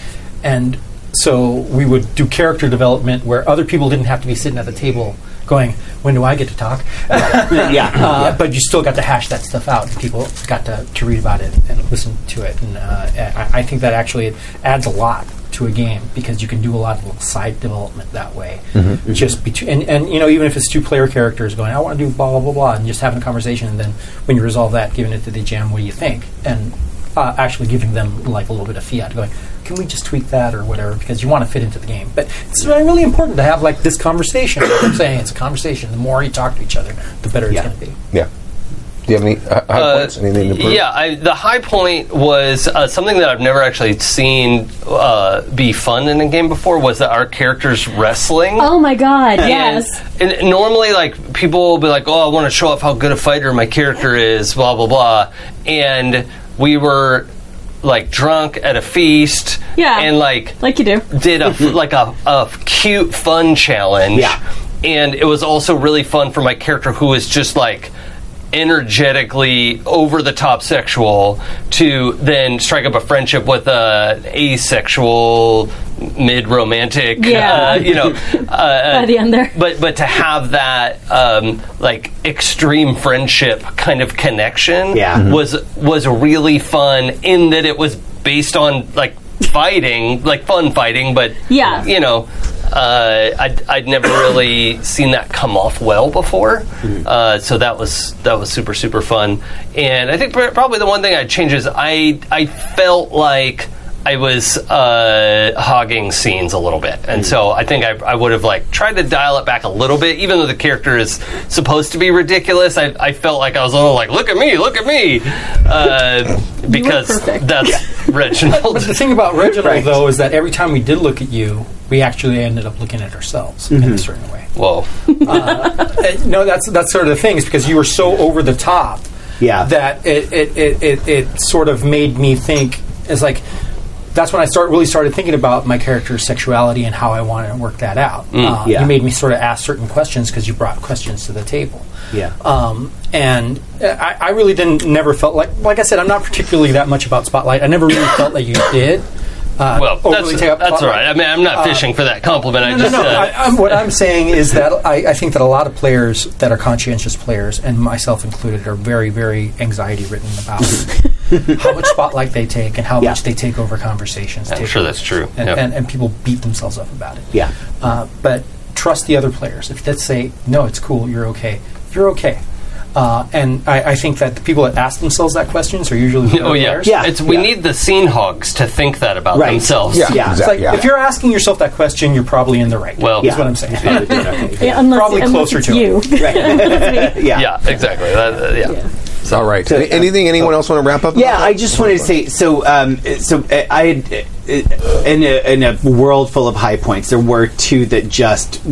and So we would do character development where other people didn't have to be sitting at the table going, when do I get to talk? yeah. yeah. Uh, but you still got to hash that stuff out, and people got to, to read about it and listen to it. And uh, I, I think that actually adds a lot to a game, because you can do a lot of little side development that way. Mm-hmm. Just between, and, and you know, even if it's two player characters going, I want to do blah blah blah blah, and just having a conversation, and then when you resolve that, giving it to the G M, what do you think? And uh, actually giving them like a little bit of fiat, going, can we just tweak that or whatever, because you want to fit into the game. But it's really important to have like this conversation. I'm saying it's a conversation. The more you talk to each other, the better yeah. it's going to be. Yeah. Do you have any uh, high points? Anything to prove? Yeah, I, the high point was uh, something that I've never actually seen uh, be fun in a game before, was that our characters wrestling. Oh my god, and, yes. And normally, like, people will be like, oh, I want to show off how good a fighter my character is, blah, blah, blah. And we were, like, drunk at a feast. Yeah. And, like, like you do. Did, a, like, a, a cute, fun challenge. Yeah. And it was also really fun for my character, who was just, like, energetically over-the-top sexual, to then strike up a friendship with a asexual, mid-romantic, yeah. uh, you know. Uh, By the end there. But, but to have that, um, like, extreme friendship kind of connection yeah. mm-hmm. was was really fun, in that it was based on, like, fighting, like, fun fighting, but, yeah. you know... Uh, I'd, I'd never really seen that come off well before, uh, so that was that was super super fun. And I think pr- probably the one thing I'd change is I I felt like I was uh, hogging scenes a little bit, and so I think I, I would have like tried to dial it back a little bit. Even though the character is supposed to be ridiculous, I, I felt like I was a little like, look at me, look at me, uh, because that's yeah. Reginald. But, but the thing about Reginald right. though is that every time we did look at you, we actually ended up looking at ourselves mm-hmm. in a certain way. Whoa. uh, no, that's that's sort of the thing, is because you were so over the top yeah. that it it, it, it it sort of made me think, it's like, that's when I start really started thinking about my character's sexuality and how I want to work that out. Mm, uh, yeah. You made me sort of ask certain questions because you brought questions to the table. Yeah. Um, and I, I really didn't, never felt like, like I said, I'm not particularly that much about Spotlight. I never really felt like you did. Uh, well, that's, a, that's all right. I mean, I'm not fishing uh, for that compliment. No, I just, no, no. Uh, I, I'm, what I'm saying is that I, I think that a lot of players that are conscientious players, and myself included, are very, very anxiety-ridden about how much spotlight they take and how yeah. much they take over conversations. I'm sure that's true. And, yep. and, and people beat themselves up about it. Yeah. Uh, but trust the other players. If they say, no, it's cool, you're okay, you're okay. Uh, and I, I think that the people that ask themselves that questions are usually oh, yeah. players. Yeah. It's, we yeah. need the scene hogs to think that about right. themselves. Yeah. yeah. Exactly. It's like, yeah. if you're asking yourself that question, you're probably in the right. Well, yeah. is what I'm saying. yeah, unless, probably unless closer it's to you. It. Right. yeah. yeah, exactly. That, uh, yeah. yeah. So, all right. So, Any, anything anyone else want to wrap up? Yeah, about? I just wanted to say, so um, so I had, in a, in a world full of high points, there were two that just,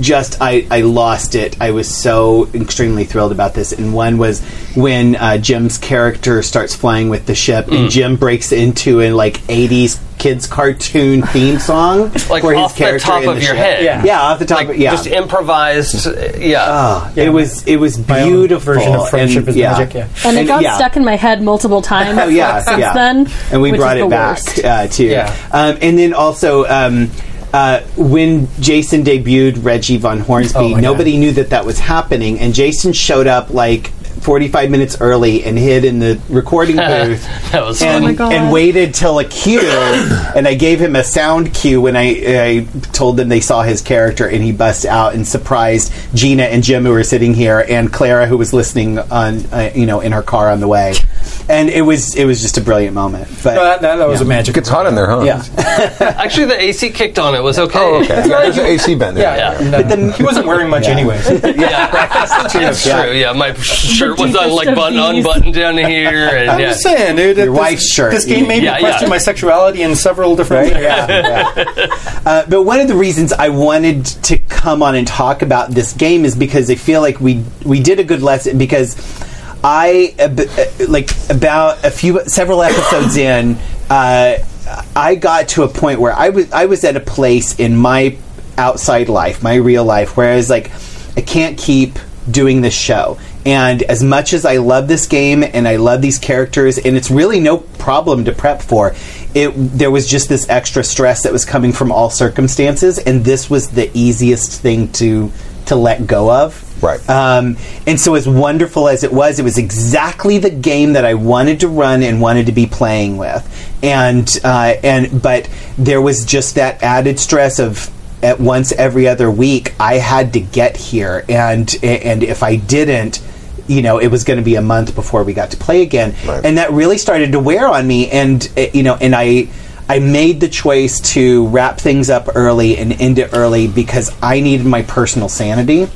just I, I lost it. I was so extremely thrilled about this. And one was when uh, Jim's character starts flying with the ship, mm. and Jim breaks into an, like, eighties kids' cartoon theme song. Like, where off his character the top in of the your ship. Head. Yeah. yeah, off the top like of, yeah. Just improvised, yeah. Oh, yeah. It was it was beautiful. My version of Friendship and, is yeah. Magic, yeah. And, and it got yeah. stuck in my head multiple times oh, yeah, since yeah. then. And we brought it back, uh, too. Yeah. Um, and then also... Um, Uh, when Jason debuted Reggie von Hornsby, oh nobody God. knew that that was happening, and Jason showed up like forty-five minutes early and hid in the recording booth that was and, oh and waited till a cue, and I gave him a sound cue when I, I told them they saw his character, and he busts out and surprised Gina and Jim, who were sitting here, and Clara, who was listening on uh, you know in her car on the way. And it was it was just a brilliant moment. But, no, that, that, that was yeah. a magic. It's hot in there, huh? Yeah. Actually, the A C kicked on. It was okay. Oh, okay. No, there's an A C bent there. Yeah, yeah. yeah. No. But then, he wasn't wearing much yeah. anyway. yeah, that's yeah. true. Yeah, my shirt was on like button unbuttoned down here. And, I'm yeah. just saying, dude. Your this, wife's shirt. This game made yeah, me question yeah. my sexuality in several different ways. Right? Yeah, yeah. Uh, but one of the reasons I wanted to come on and talk about this game is because I feel like we we did a good lesson, because. I ab- like about a few several episodes in, uh, I got to a point where I was I was at a place in my outside life, my real life, where I was like, I can't keep doing this show. And as much as I love this game and I love these characters, and it's really no problem to prep for, it there was just this extra stress that was coming from all circumstances, and this was the easiest thing to to let go of. Right. Um, and so as wonderful as it was, it was exactly the game that I wanted to run and wanted to be playing with. And uh, and but there was just that added stress of at once every other week I had to get here, and and if I didn't, you know, it was going to be a month before we got to play again. Right. And that really started to wear on me, and you know, and I I made the choice to wrap things up early and end it early because I needed my personal sanity.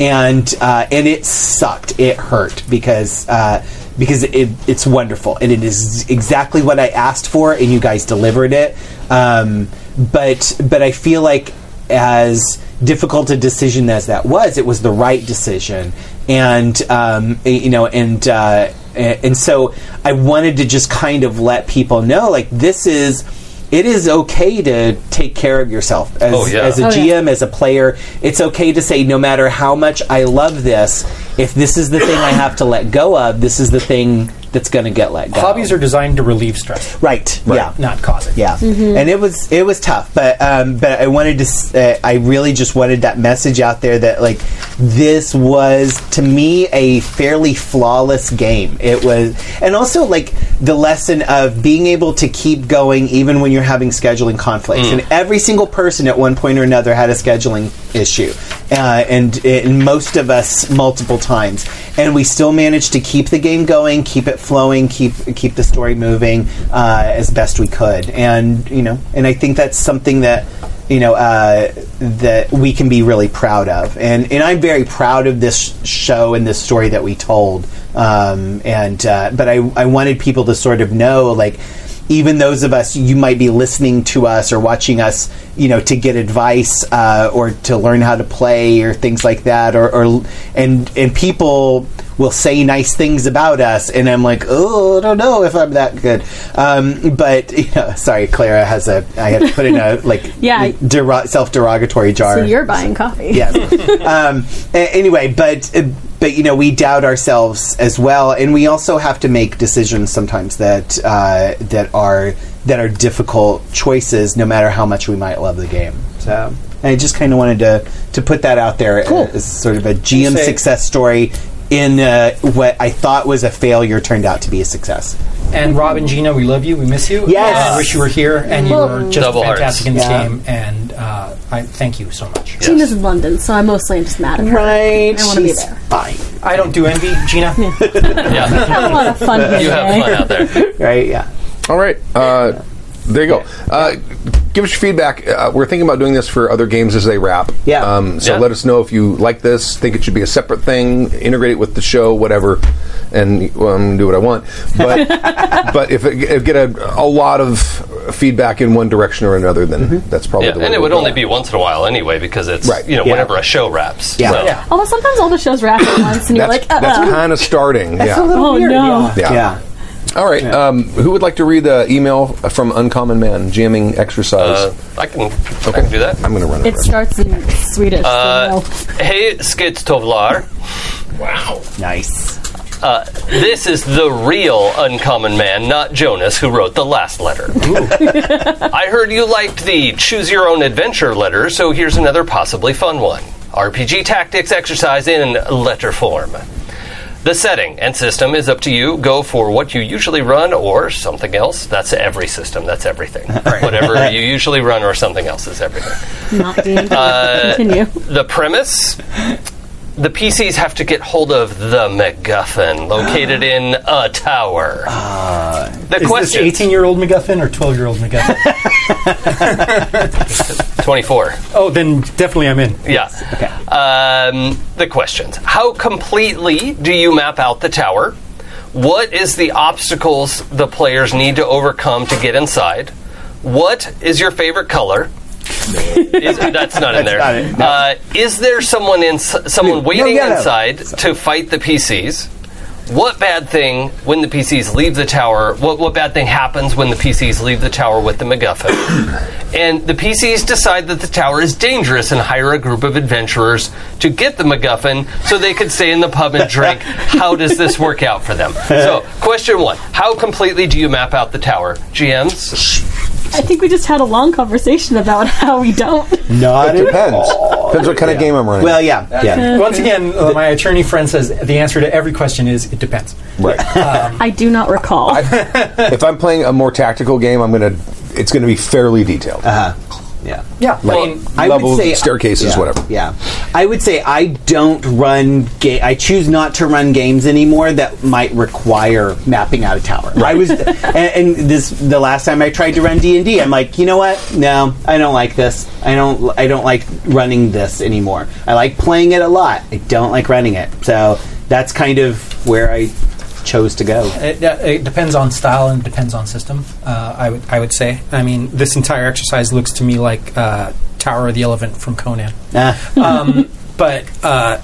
And uh, and it sucked. It hurt because uh, because it, it's wonderful and it is exactly what I asked for, and you guys delivered it. Um, but but I feel like as difficult a decision as that was, it was the right decision. And um, you know, and uh, and so I wanted to just kind of let people know, like, this is. It is okay to take care of yourself as, oh, yeah. as a oh, G M, yeah. as a player. It's okay to say, no matter how much I love this, if this is the thing I have to let go of, this is the thing that's going to get let go. Hobbies are designed to relieve stress, right? right. Yeah, not cause it. Yeah, mm-hmm. And it was it was tough, but um, but I wanted to. Uh, I really just wanted that message out there that, like, this was to me a fairly flawless game. It was, and also like the lesson of being able to keep going even when you're having scheduling conflicts. Mm. And every single person at one point or another had a scheduling issue, uh, and, and most of us multiple times, and we still managed to keep the game going, keep it flowing, keep keep the story moving uh, as best we could. And you know, and I think that's something that you know uh, that we can be really proud of. And and I'm very proud of this show and this story that we told. Um, and uh, but I I wanted people to sort of know, like, even those of us, you might be listening to us or watching us, you know, to get advice uh, or to learn how to play or things like that, or, or and and people will say nice things about us, and I'm like, oh, I don't know if I'm that good. Um, but you know, sorry, Clara has a. I had to put in a like yeah. dero- self-derogatory jar. So you're buying coffee. Yes. um, a- anyway, but. Uh, But, you know, we doubt ourselves as well, and we also have to make decisions sometimes that uh, that are that are difficult choices, no matter how much we might love the game. So I just kind of wanted to, to put that out there cool. as sort of a G M success story in uh, what I thought was a failure turned out to be a success. And Rob and Gina, we love you. We miss you. Yes. I wish you were here, and you were just Double fantastic hearts. in this yeah. game, and uh, I thank you so much. Yes. Gina's in London, so I mostly am just mad at her. Right. I want to be there. Fine. I don't do envy, Gina. yeah. yeah. Have a lot of fun here. You have fun out there. Right, yeah. All right. Uh, there you go. Uh, give us your feedback. Uh, we're thinking about doing this for other games as they wrap. Yeah. Um, so yeah. let us know if you like this, think it should be a separate thing, integrate it with the show, whatever, and um, do what I want. But but if it, if get a, a lot of feedback in one direction or another, then mm-hmm. that's probably yeah, the way. And it would only be once in a while anyway, because it's right. you know yeah. whenever a show wraps. Yeah. So. yeah. Although sometimes all the shows wrap at once, and you're like, uh-oh. That's kind of starting. That's yeah. a little oh, weird. no. Yeah. yeah. yeah. All right. Yeah. Um, who would like to read the email from Uncommon Man? Jamming exercise. Uh, I can. Okay. I can do that. I'm going to run it. It starts in Swedish. Uh, hey, Skitstovlar. Wow. Nice. Uh, this is the real Uncommon Man, not Jonas, who wrote the last letter. I heard you liked the Choose Your Own Adventure letter, so here's another possibly fun one. R P G tactics exercise in letter form. The setting and system is up to you. Go for what you usually run or something else. That's every system. That's everything. Right. Whatever you usually run or something else is everything. Not being uh, continue. The premise... The P Cs have to get hold of the MacGuffin located in a tower. Uh, the is question: this eighteen-year-old MacGuffin or twelve-year-old MacGuffin? Twenty-four. Oh, then definitely I'm in. Yeah. Okay. Um, the questions: how completely do you map out the tower? What is the obstacles the players need to overcome to get inside? What is your favorite color? is, that's not in that's there. Not it, no. uh, is there someone in someone waiting no, yeah, no. inside to fight the P Cs? What bad thing when the P Cs leave the tower? What what bad thing happens when the P Cs leave the tower with the MacGuffin? And the P Cs decide that the tower is dangerous and hire a group of adventurers to get the MacGuffin so they could stay in the pub and drink. How does this work out for them? So, question one: how completely do you map out the tower, G Ms? I think we just had a long conversation about how we don't. Not it depends. Depends what kind yeah. of game I'm running. Well, yeah. yeah. Once again, uh, my attorney friend says the answer to every question is it depends. Right. Um, I do not recall. I, if I'm playing a more tactical game, I'm gonna. It's gonna be fairly detailed. Uh huh. Yeah. Yeah. Like, well, I levels, would say staircases, yeah, whatever. Yeah. I would say I don't run ga- I choose not to run games anymore that might require mapping out a tower. Right. I was th- and, and this the last time I tried to run D and D, I'm like, "You know what? No, I don't like this. I don't I don't like running this anymore. I like playing it a lot. I don't like running it." So, that's kind of where I chose to go. It, it depends on style and it depends on system. Uh, I would I would say. I mean, this entire exercise looks to me like uh, Tower of the Elephant from Conan. Ah. Um, but uh,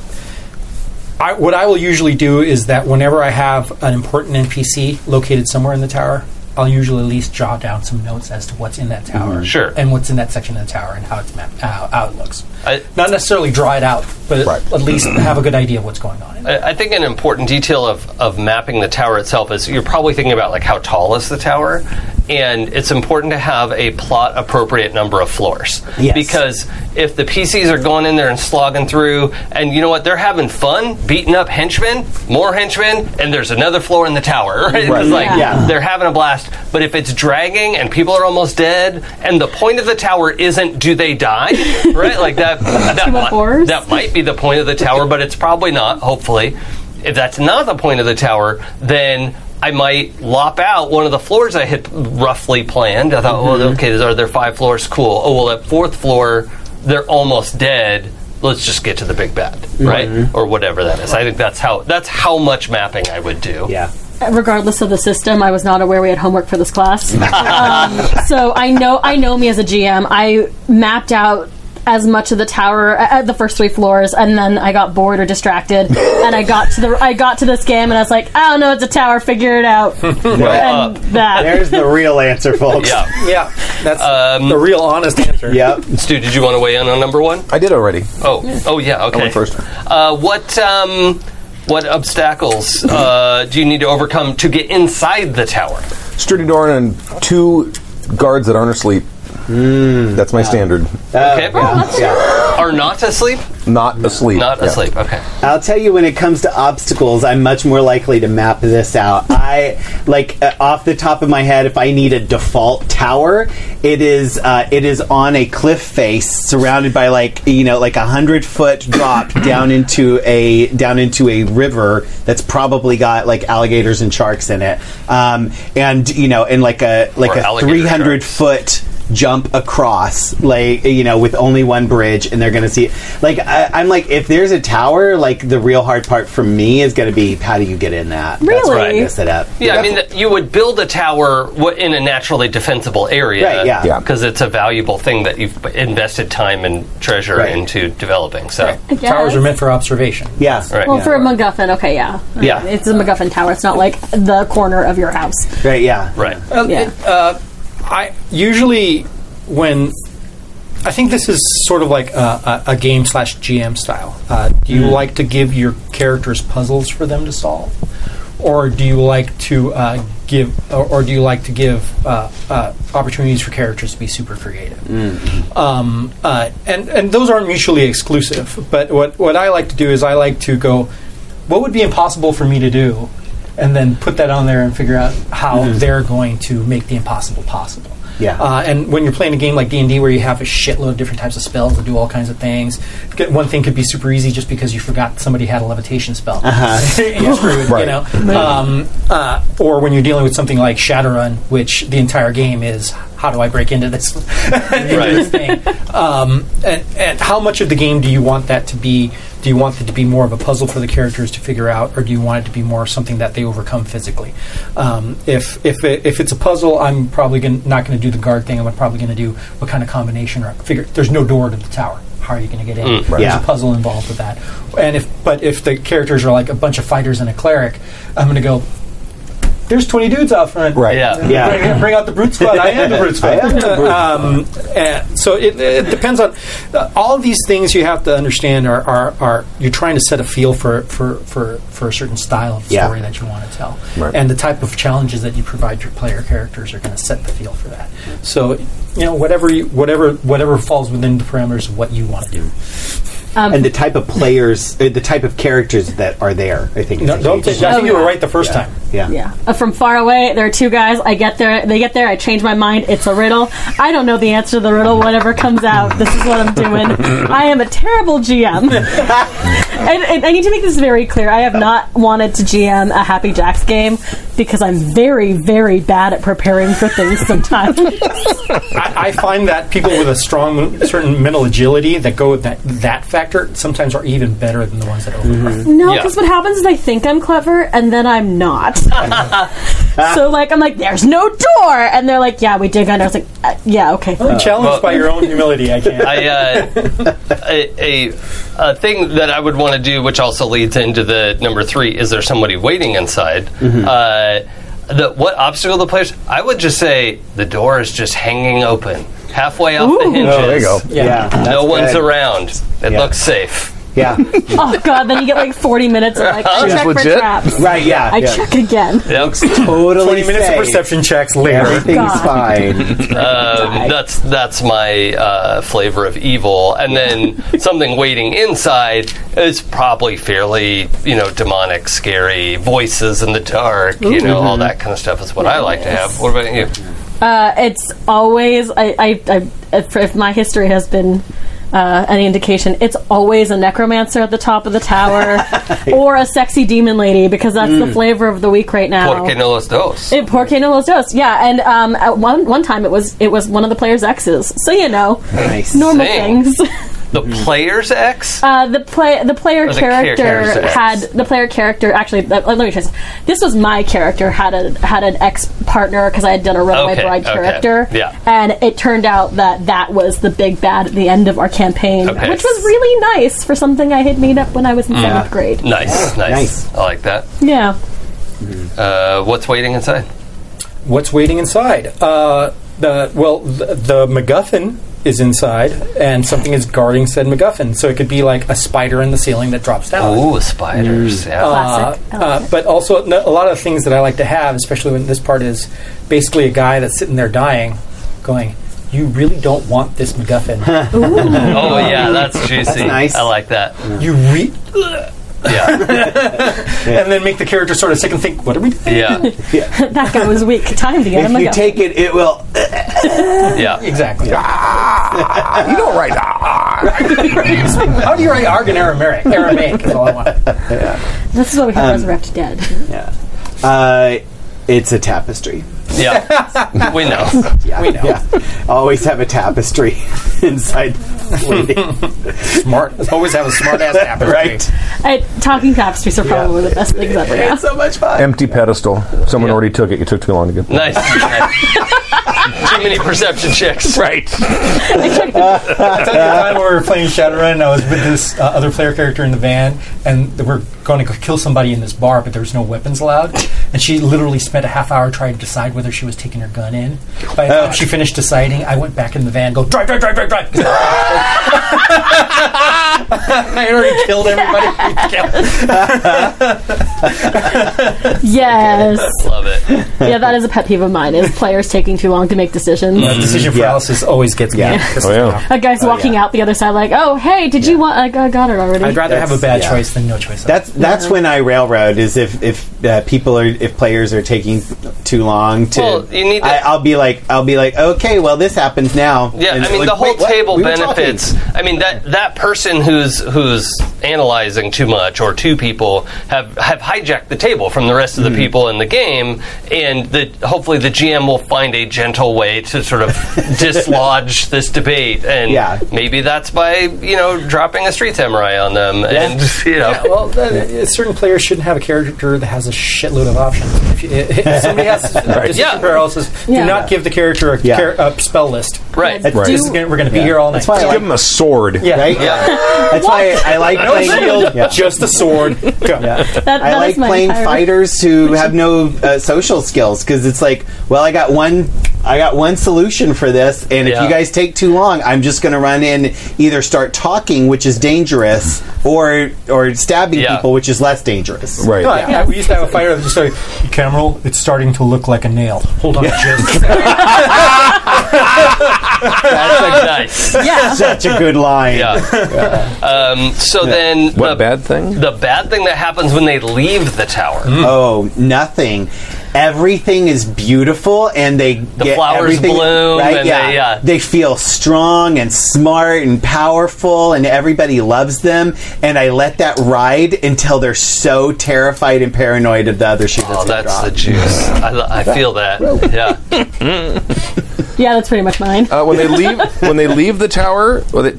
I, what I will usually do is that whenever I have an important N P C located somewhere in the tower, I'll usually at least jot down some notes as to what's in that tower, mm-hmm. sure, and what's in that section of the tower and how it's mapped, how, how it looks. I, Not necessarily draw it out, but right. at least have a good idea of what's going on. In I, I think an important detail of, of mapping the tower itself is you're probably thinking about like how tall is the tower, and it's important to have a plot appropriate number of floors. Yes. Because if the P Cs are going in there and slogging through, and you know what, they're having fun beating up henchmen, more henchmen, and there's another floor in the tower. Right? Right. It's like yeah. they're having a blast. But if it's dragging and people are almost dead, and the point of the tower isn't do they die, right? Like that, that, mi- that might be the point of the tower, but it's probably not, hopefully. If that's not the point of the tower, then I might lop out one of the floors I had roughly planned. I thought, mm-hmm. well, okay, are there five floors? Cool. Oh, well, at fourth floor, they're almost dead. Let's just get to the big bad, right? Mm-hmm. Or whatever that is. I think that's how that's how much mapping I would do. Yeah. Regardless of the system, I was not aware we had homework for this class. um, so I know I know me as a G M. I mapped out as much of the tower at uh, the first three floors, and then I got bored or distracted, and I got to the I got to this game, and I was like, I don't know, it's a tower, figure it out. Well, and uh, that. There's the real answer, folks. Yeah, yeah, that's um, the real honest answer. Yeah, Stu, did you want to weigh in on number one? I did already. Oh, yeah. oh yeah, okay. I went first. Uh, what? Um, What obstacles uh, do you need to overcome to get inside the tower? Sturdy door and two guards that aren't asleep. Mm, that's my uh, standard. Uh, okay. Oh, yeah. Are not asleep? Not asleep. Not yeah. asleep, okay. I'll tell you, when it comes to obstacles, I'm much more likely to map this out. I, like, uh, off the top of my head, if I need a default tower, it is uh, it is on a cliff face surrounded by, like, you know, like a hundred-foot drop down into a down into a river that's probably got, like, alligators and sharks in it. Um, and, you know, and like a like or a three hundred-foot jump across, like, you know, with only one bridge, and they're going to see it. Like, I, I'm like, if there's a tower, like, the real hard part for me is going to be, how do you get in that? Really? That's where I mess it up. Yeah, yeah. I mean, th- you would build a tower w- in a naturally defensible area. Right, yeah. Because yeah. it's a valuable thing that you've invested time and treasure right. into developing, so. Right. Towers are meant for observation. Yeah. Right. Well, yeah. for a MacGuffin, okay, yeah. Right. Yeah. It's a MacGuffin tower. It's not, like, the corner of your house. Right, yeah. Right. Uh, yeah. It, uh, I usually, when I think this is sort of like a, a, a game slash G M style. Uh, do you mm. like to give your characters puzzles for them to solve, or do you like to uh, give, or, or do you like to give uh, uh, opportunities for characters to be super creative? Mm. Um, uh, and and those aren't mutually exclusive. But what what I like to do is I like to go, what would be impossible for me to do, and then put that on there and figure out how mm-hmm. they're going to make the impossible possible. Yeah. Uh, and when you're playing a game like D and D where you have a shitload of different types of spells that do all kinds of things, one thing could be super easy just because you forgot somebody had a levitation spell. Uh-huh. You're screwed, right. you know? Um, uh, or when you're dealing with something like Shadowrun, which the entire game is, how do I break into this, into right. this thing? Um, and, and how much of the game do you want that to be? Do you want it to be more of a puzzle for the characters to figure out, or do you want it to be more something that they overcome physically? Um, if if it, if it's a puzzle, I'm probably gonna, not going to do the guard thing. I'm probably going to do what kind of combination. Or figure. There's no door to the tower. how are you going to get in? Mm, right. Yeah. There's a puzzle involved with that. And if but if the characters are like a bunch of fighters and a cleric, I'm going to go, there's twenty dudes out front. Right. Yeah. yeah. Bring, bring out the brute squad. I am the brute squad. I am the brute um, and so it, it depends on uh, all of these things. You have to understand are, are are you're trying to set a feel for for for, for a certain style of story yeah. that you want to tell, right. and the type of challenges that you provide your player characters are going to set the feel for that. So you know whatever you, whatever whatever falls within the parameters of what you want to do. Um, and the type of players, uh, the type of characters that are there, I think. No, don't t- I think oh, you yeah. were right the first yeah. time. Yeah, yeah. Uh, from far away, there are two guys. I get there, they get there. I change my mind. It's a riddle. I don't know the answer to the riddle. Whatever comes out, this is what I'm doing. I am a terrible G M. and, and I need to make this very clear. I have not wanted to G M a Happy Jacks game because I'm very, very bad at preparing for things. Sometimes I, I find that people with a strong, certain mental agility that go with that that fact. Sometimes are even better than the ones that overprep. Mm-hmm. No, because yeah. what happens is I think I'm clever and then I'm not. So like I'm like, there's no door, and they're like, yeah, we dig under. I was like, uh, yeah, okay. I'm uh, challenged well, by your own humility. I can't. I, uh, a, a, a thing that I would want to do, which also leads into the number three, is there somebody waiting inside? Mm-hmm. Uh, the, what obstacle the players? I would just say the door is just hanging open. Halfway off Ooh. the hinges. Oh, there you go. Yeah. yeah no one's good. around. It yeah. looks safe. Yeah. Oh, God. Then you get like forty minutes of like, I check legit. for traps. Right, yeah. I yeah. check again. It looks totally twenty safe. Minutes of perception checks later. Everything's God. fine. um, that's that's my uh, flavor of evil. And then something waiting inside is probably fairly, you know, demonic, scary, voices in the dark, Ooh. you know, mm-hmm. all that kind of stuff is what nice. I like to have. What about you? Uh, it's always, I, I, I, if, if my history has been uh, any indication, it's always a necromancer at the top of the tower or a sexy demon lady, because that's mm. the flavor of the week right now. Porque no los dos. It, porque no los dos, yeah. And um, at one one time it was it was one of the player's exes. So, you know, nice. normal Same. things. The mm. player's ex? Uh, the play the player the character had the player character actually. Let, let me try this. This was my character had a had an ex partner because I had done a Run okay, My Bride okay. character, yeah. and it turned out that that was the big bad at the end of our campaign, okay. which was really nice for something I had made up when I was in mm. seventh grade. Nice, yeah. nice, nice. I like that. Yeah. Mm. Uh, what's waiting inside? What's waiting inside? Uh, the well, the, the MacGuffin is inside, and something is guarding said MacGuffin. So it could be like a spider in the ceiling that drops down. Oh, spiders! Mm. Yeah. Classic. Uh, like uh, but also no, a lot of things that I like to have, especially when this part is basically a guy that's sitting there dying, going, "You really don't want this MacGuffin." Oh yeah, that's juicy. That's nice. I like that. Yeah. You re. Yeah. yeah, and then make the character sort of sick and think, "What are we doing?" Yeah, yeah. That guy was weak. Time to get him. If you go. take it, it will. yeah, exactly. Yeah. Ah, you don't write. Ah. How do you write Arg in Aramaic? Aramaic is all I want. Yeah. This is what we have um, resurrect dead. Yeah, uh, it's a tapestry. Yeah, we know. Yeah, we know. Yeah. Always have a tapestry inside. Smart. Always have a smart ass tapestry. Right. I, talking tapestries are probably yeah. one of the best things ever. Yeah. It's so much fun. Empty pedestal. Someone yeah. already took it. You took too long to get there. Nice. Too many perception checks. Right. I took the uh, I took time when we were playing Shadowrun, and I was with this uh, other player character in the van, and we're going to kill somebody in this bar, but there was no weapons allowed. And she literally spent a half hour trying to decide whether she was taking her gun in. By the time she finished deciding, I went back in the van, go, drive, drive, drive, drive, drive. I already killed everybody. Yes. Okay. Love it. Yeah, that is a pet peeve of mine, is players taking too long to make decisions. Mm-hmm. Decision paralysis yeah. always gets me. Yeah. Oh, yeah. A guy's oh, walking yeah. out the other side like, oh, hey, did yeah. you want... I got it already. I'd rather that's, have a bad yeah. choice than no choice. That's that's yeah. when I railroad, is if, if uh, people are... If players are taking too long to... Well, you need to I, I'll be like, I'll be like, okay, well, this happens now. Yeah, and I mean, like, the whole wait, table we benefits. I mean, that, that person who's who's analyzing too much, or two people have, have hijacked the table from the rest of the mm. people in the game, and the, hopefully the G M will find a gentle way to sort of dislodge this debate, and yeah. maybe that's by, you know, dropping a Street Samurai on them. Yeah. And, you know. Yeah, well, the, certain players shouldn't have a character that has a shitload of options. If, you, if somebody has right. yeah. paralysis, yeah. do not give the character a, yeah. char- a spell list. Right. That's right. This is gonna, we're going to be yeah. here all night. That's why I like, give him a sword. Yeah. Right? Yeah. That's why I, I like no playing... shield, yeah. just a sword. Yeah. That, that I like playing entire... fighters who have no uh, social skills, because it's like, well, I got one... I got one solution for this, and yeah. if you guys take too long, I'm just going to run in, either start talking, which is dangerous, or or stabbing yeah. people, which is less dangerous. Right. No, yeah. Yeah. We used to have a fighter that was just like, "Cameral, it's starting to look like a nail. Hold on, just." That's a, nice. Yeah. Such a good line. Yeah. yeah. Um, so yeah. then, what the bad thing? The bad thing that happens when they leave the tower. Mm. Oh, nothing. Everything is beautiful, and they the get flowers bloom. Right? And yeah. They, yeah, they feel strong and smart and powerful, and everybody loves them. And I let that ride until they're so terrified and paranoid of the other shoe. Oh, that's, that's the juice. I, I feel that. Yeah, yeah, that's pretty much mine. Uh, when they leave, when they leave the tower. Well, they,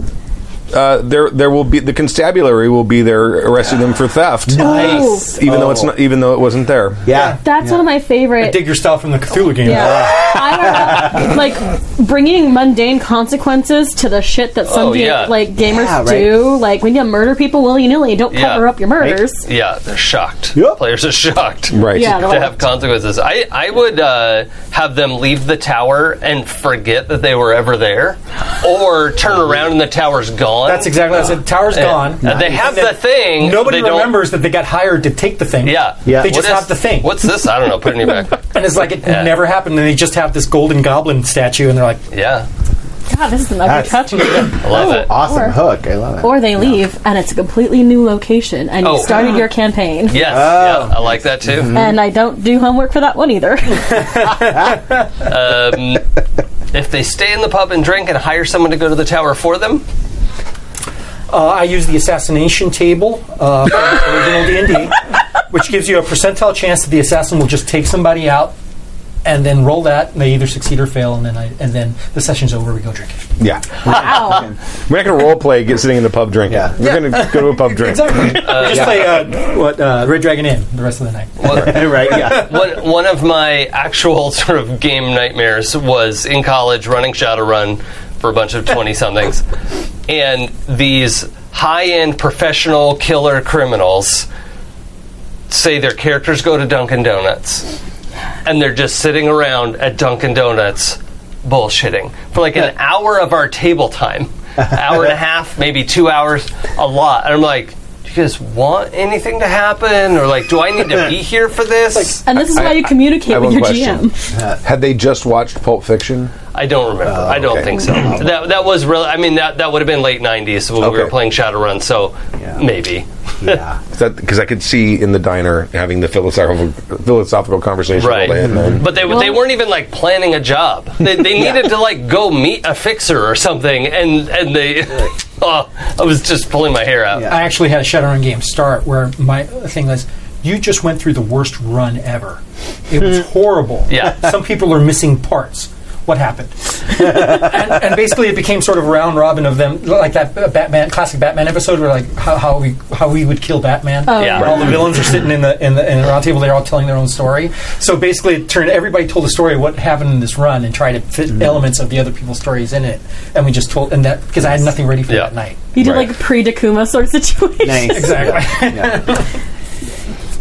Uh, there, there will be the constabulary will be there arresting yeah. them for theft. Nice, even oh. though it's not, even though it wasn't there. Yeah, yeah. that's yeah. one of my favorite. I dig your style from the Cthulhu game. Yeah. Yeah. I don't know, like bringing mundane consequences to the shit that some oh, game, yeah. like gamers yeah, right. do. Like when you murder people willy nilly, don't yeah. cover up your murders. Right? Yeah, they're shocked. Yep. Players are shocked. Right, yeah, to have consequences. I, I would uh, have them leave the tower and forget that they were ever there, or turn around and the tower's gone. That's exactly what I said. Tower's and, gone. And nice. They have the thing. Nobody remembers that they got hired to take the thing. Yeah. yeah. They what just is, have the thing. What's this? I don't know. Put it in your back. And it's like it yeah. never happened, and they just have this golden goblin statue, and they're like... Yeah. God, this is an ugly touch. I love it. Awesome or, hook. I love it. Or they leave, yeah. and it's a completely new location, and oh. you started your campaign. Yes. Oh. Yeah, I like that, too. Mm-hmm. And I don't do homework for that one, either. um, if they stay in the pub and drink and hire someone to go to the tower for them... Uh, I use the assassination table uh, from original D and D, which gives you a percentile chance that the assassin will just take somebody out and then roll that, and they either succeed or fail, and then I, and then the session's over, we go drinking. Yeah. Wow. We're not going to role play get sitting in the pub drinking. Yeah. We're yeah. going to go to a pub drink. Exactly. Uh, we just yeah. play uh, what, uh, Red Dragon Inn the rest of the night. Well, right, yeah. One, one of my actual sort of game nightmares was in college running Shadowrun for a bunch of twenty-somethings. And these high-end professional killer criminals say their characters go to Dunkin' Donuts. And they're just sitting around at Dunkin' Donuts bullshitting for like an hour of our table time. Hour and a half, maybe two hours, a lot. And I'm like... Do you guys want anything to happen, or like, do I need to be here for this? Like, and this is how you communicate I, I with your question. G M. Uh, Had they just watched Pulp Fiction? I don't remember. Uh, okay. I don't think so. That that was real. I mean, that that would have been late nineties when okay. we were playing Shadowrun. So yeah. maybe. Yeah, because I could see in the diner having the philosophical philosophical conversation. Right, all day and then. But they well, they weren't even like planning a job. They, they needed yeah. to like go meet a fixer or something, and and they. Oh, I was just pulling my hair out. Yeah. I actually had a Shadowrun game start where my thing was, you just went through the worst run ever. It was horrible. Yeah, some people are missing parts. What happened? and, and basically, it became sort of a round robin of them, like that Batman classic Batman episode, where like how, how we how we would kill Batman. Oh, yeah. Right. All the villains are sitting in the in the in a round table. They're all telling their own story. So basically, it turned everybody told a story of what happened in this run and tried to fit mm-hmm. elements of the other people's stories in it. And we just told and that because I had nothing ready for yeah. that night. You did right. like pre Dakuma sort of situation. Nice. Exactly. Yeah. Yeah.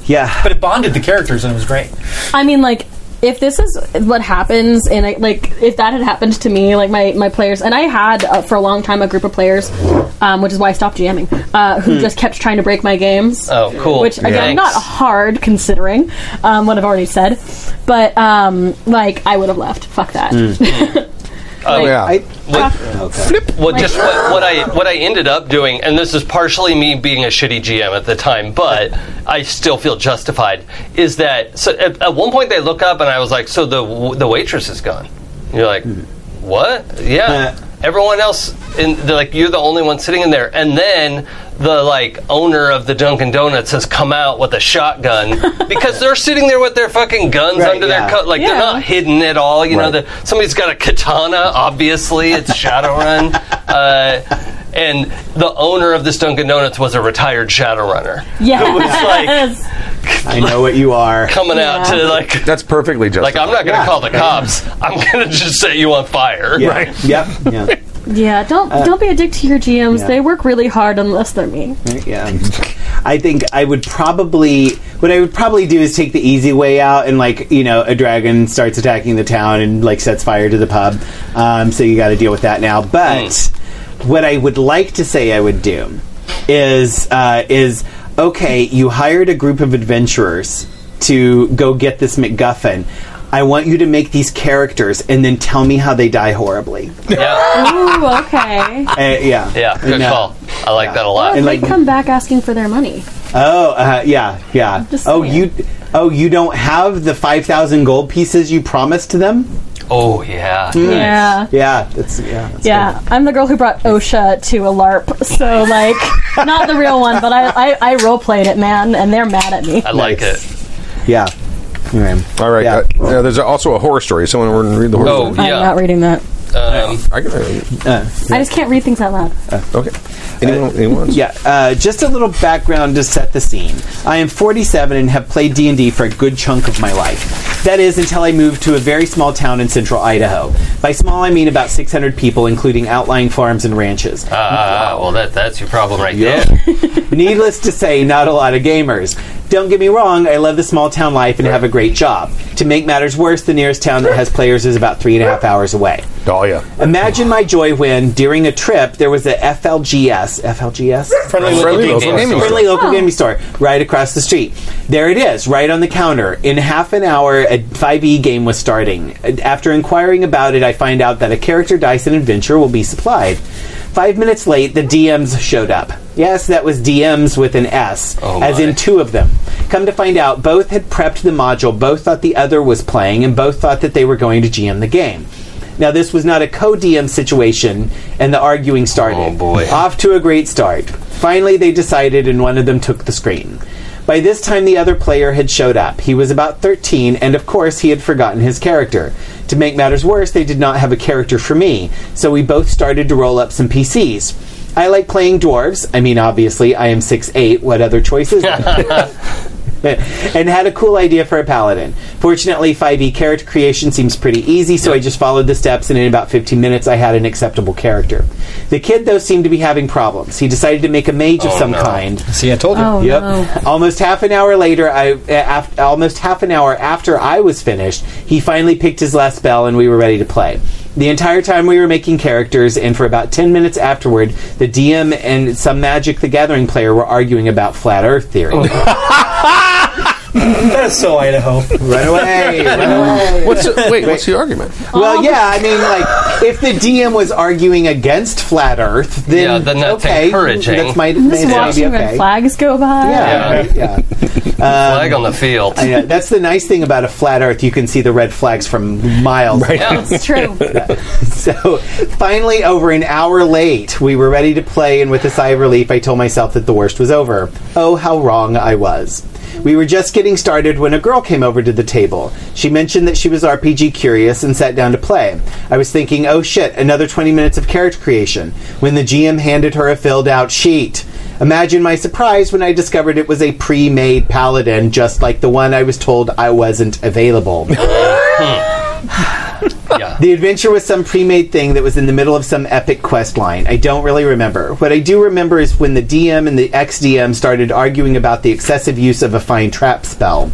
yeah. But it bonded the characters and it was great. I mean, like. If this is what happens, and I, like if that had happened to me, like my, my players, and I had uh, for a long time a group of players, um, which is why I stopped GMing, uh, who mm. just kept trying to break my games. Oh, cool! Which again, Yikes. Not hard considering um, what I've already said, but um, like I would have left. Fuck that. Mm. Like, um, yeah. I, what, uh, okay. flip. Well, like, just what, what I what I ended up doing, and this is partially me being a shitty G M at the time, but I still feel justified. Is that so? At, at one point, they look up, and I was like, "So the the waitress is gone." And you're like, "What? Yeah." Uh, Everyone else, in, they're like, "You're the only one sitting in there." And then the like owner of the Dunkin' Donuts has come out with a shotgun because they're sitting there with their fucking guns right, under yeah. their coat. Like yeah. they're not hidden at all. You right. know, the, somebody's got a katana, obviously. It's Shadowrun. uh, and the owner of this Dunkin' Donuts was a retired Shadowrunner. Yeah. It was yes. like... I know what you are. Coming yeah. out to like... That's perfectly justified. Like, I'm not going to yeah. call the cops. Yeah. I'm going to just set you on fire. Yeah. Right? Yep. Yeah. Yeah, don't uh, don't be a dick to your G Ms. Yeah. They work really hard unless they're mean. Yeah, I think I would probably what I would probably do is take the easy way out and like you know a dragon starts attacking the town and like sets fire to the pub. Um, so you got to deal with that now. But mm. what I would like to say I would do is uh, is okay. You hired a group of adventurers to go get this MacGuffin. I want you to make these characters and then tell me how they die horribly. Yeah. Ooh, okay. Uh, yeah. Yeah, good no. call. I like yeah. that a lot. Or and they like, come back asking for their money. Oh, uh, yeah, yeah. Oh, you oh, you don't have the five thousand gold pieces you promised to them? Oh, yeah. Mm. Yeah. Yeah. That's, yeah, that's yeah. I'm the girl who brought OSHA to a LARP, so, like, not the real one, but I, I, I role-played it, man, and they're mad at me. I like nice. It. Yeah. Anyway. All right. Yeah. Uh, uh, there's also a horror story. Someone want to read the horror oh, story? Yeah. I'm not reading that. Um, I can read it. Uh, yeah. I just can't read things out loud. Uh, okay. Anyone? Uh, anyone yeah. Uh, just a little background to set the scene. I am forty-seven and have played D and D for a good chunk of my life. That is until I moved to a very small town in central Idaho. By small, I mean about six hundred people, including outlying farms and ranches. Ah, uh, well, that that's your problem right yeah. there. Needless to say, not a lot of gamers. Don't get me wrong, I love the small town life and have a great job. To make matters worse, the nearest town that has players is about three and a half hours away. Oh, yeah. Imagine my joy when, during a trip, there was a F L G S. F L G S? Friendly, Friendly Local, local, gaming, Friendly local oh. gaming Store. Right across the street. There it is, right on the counter. In half an hour, a five E game was starting. After inquiring about it, I find out that a character, dice, and adventure will be supplied. Five minutes late, the D Ms showed up. Yes, that was D Ms with an S, oh as in two of them. Come to find out, both had prepped the module, both thought the other was playing, and both thought that they were going to G M the game. Now, this was not a co-D M situation, and the arguing started. Oh, boy. Off to a great start. Finally, they decided, and one of them took the screen. By this time, the other player had showed up. He was about thirteen, and of course, he had forgotten his character. To make matters worse, they did not have a character for me, so we both started to roll up some P Cs. I like playing dwarves. I mean, obviously, I am six foot eight. What other choices? And had a cool idea for a paladin. Fortunately, five E character creation seems pretty easy, so I just followed the steps, and in about fifteen minutes, I had an acceptable character. The kid, though, seemed to be having problems. He decided to make a mage oh, of some no. kind. See, I told you. Oh, yep. No. Almost half an hour later, I af- almost half an hour after I was finished, he finally picked his last spell, and we were ready to play. The entire time we were making characters, and for about ten minutes afterward, the D M and some Magic the Gathering player were arguing about flat Earth theory. That's so Idaho. Run away! Run away! What's the, wait, wait, what's the argument? Well, yeah, I mean, like, if the D M was arguing against flat Earth, then yeah, then that's okay, encouraging. That's my just watching okay. when flags go by. Yeah, yeah. Right, yeah. Um, flag on the field. I know, that's the nice thing about a flat Earth. You can see the red flags from miles. Right. Yeah, that's true. So, finally, over an hour late, we were ready to play, and with a sigh of relief, I told myself that the worst was over. Oh, how wrong I was. We were just getting started when a girl came over to the table. She mentioned that she was R P G curious and sat down to play. I was thinking, oh shit, another twenty minutes of character creation, when the G M handed her a filled-out sheet. Imagine my surprise when I discovered it was a pre-made paladin, just like the one I was told I wasn't available. Yeah. The adventure was some pre-made thing that was in the middle of some epic quest line. I don't really remember. What I do remember is when the D M and the ex-D M started arguing about the excessive use of a fine trap spell.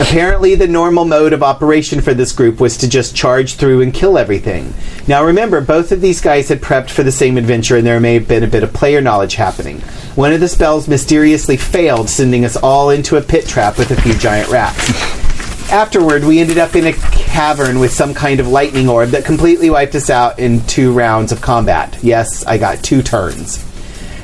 Apparently, the normal mode of operation for this group was to just charge through and kill everything. Now, remember, both of these guys had prepped for the same adventure, and there may have been a bit of player knowledge happening. One of the spells mysteriously failed, sending us all into a pit trap with a few giant rats. Afterward, we ended up in a cavern with some kind of lightning orb that completely wiped us out in two rounds of combat. Yes, I got two turns.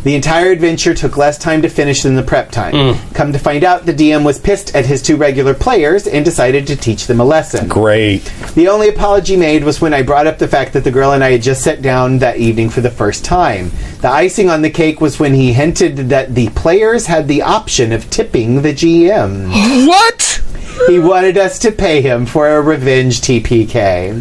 The entire adventure took less time to finish than the prep time. Mm. Come to find out, the D M was pissed at his two regular players and decided to teach them a lesson. Great. The only apology made was when I brought up the fact that the girl and I had just sat down that evening for the first time. The icing on the cake was when he hinted that the players had the option of tipping the G M. What? He wanted us to pay him for a revenge T P K.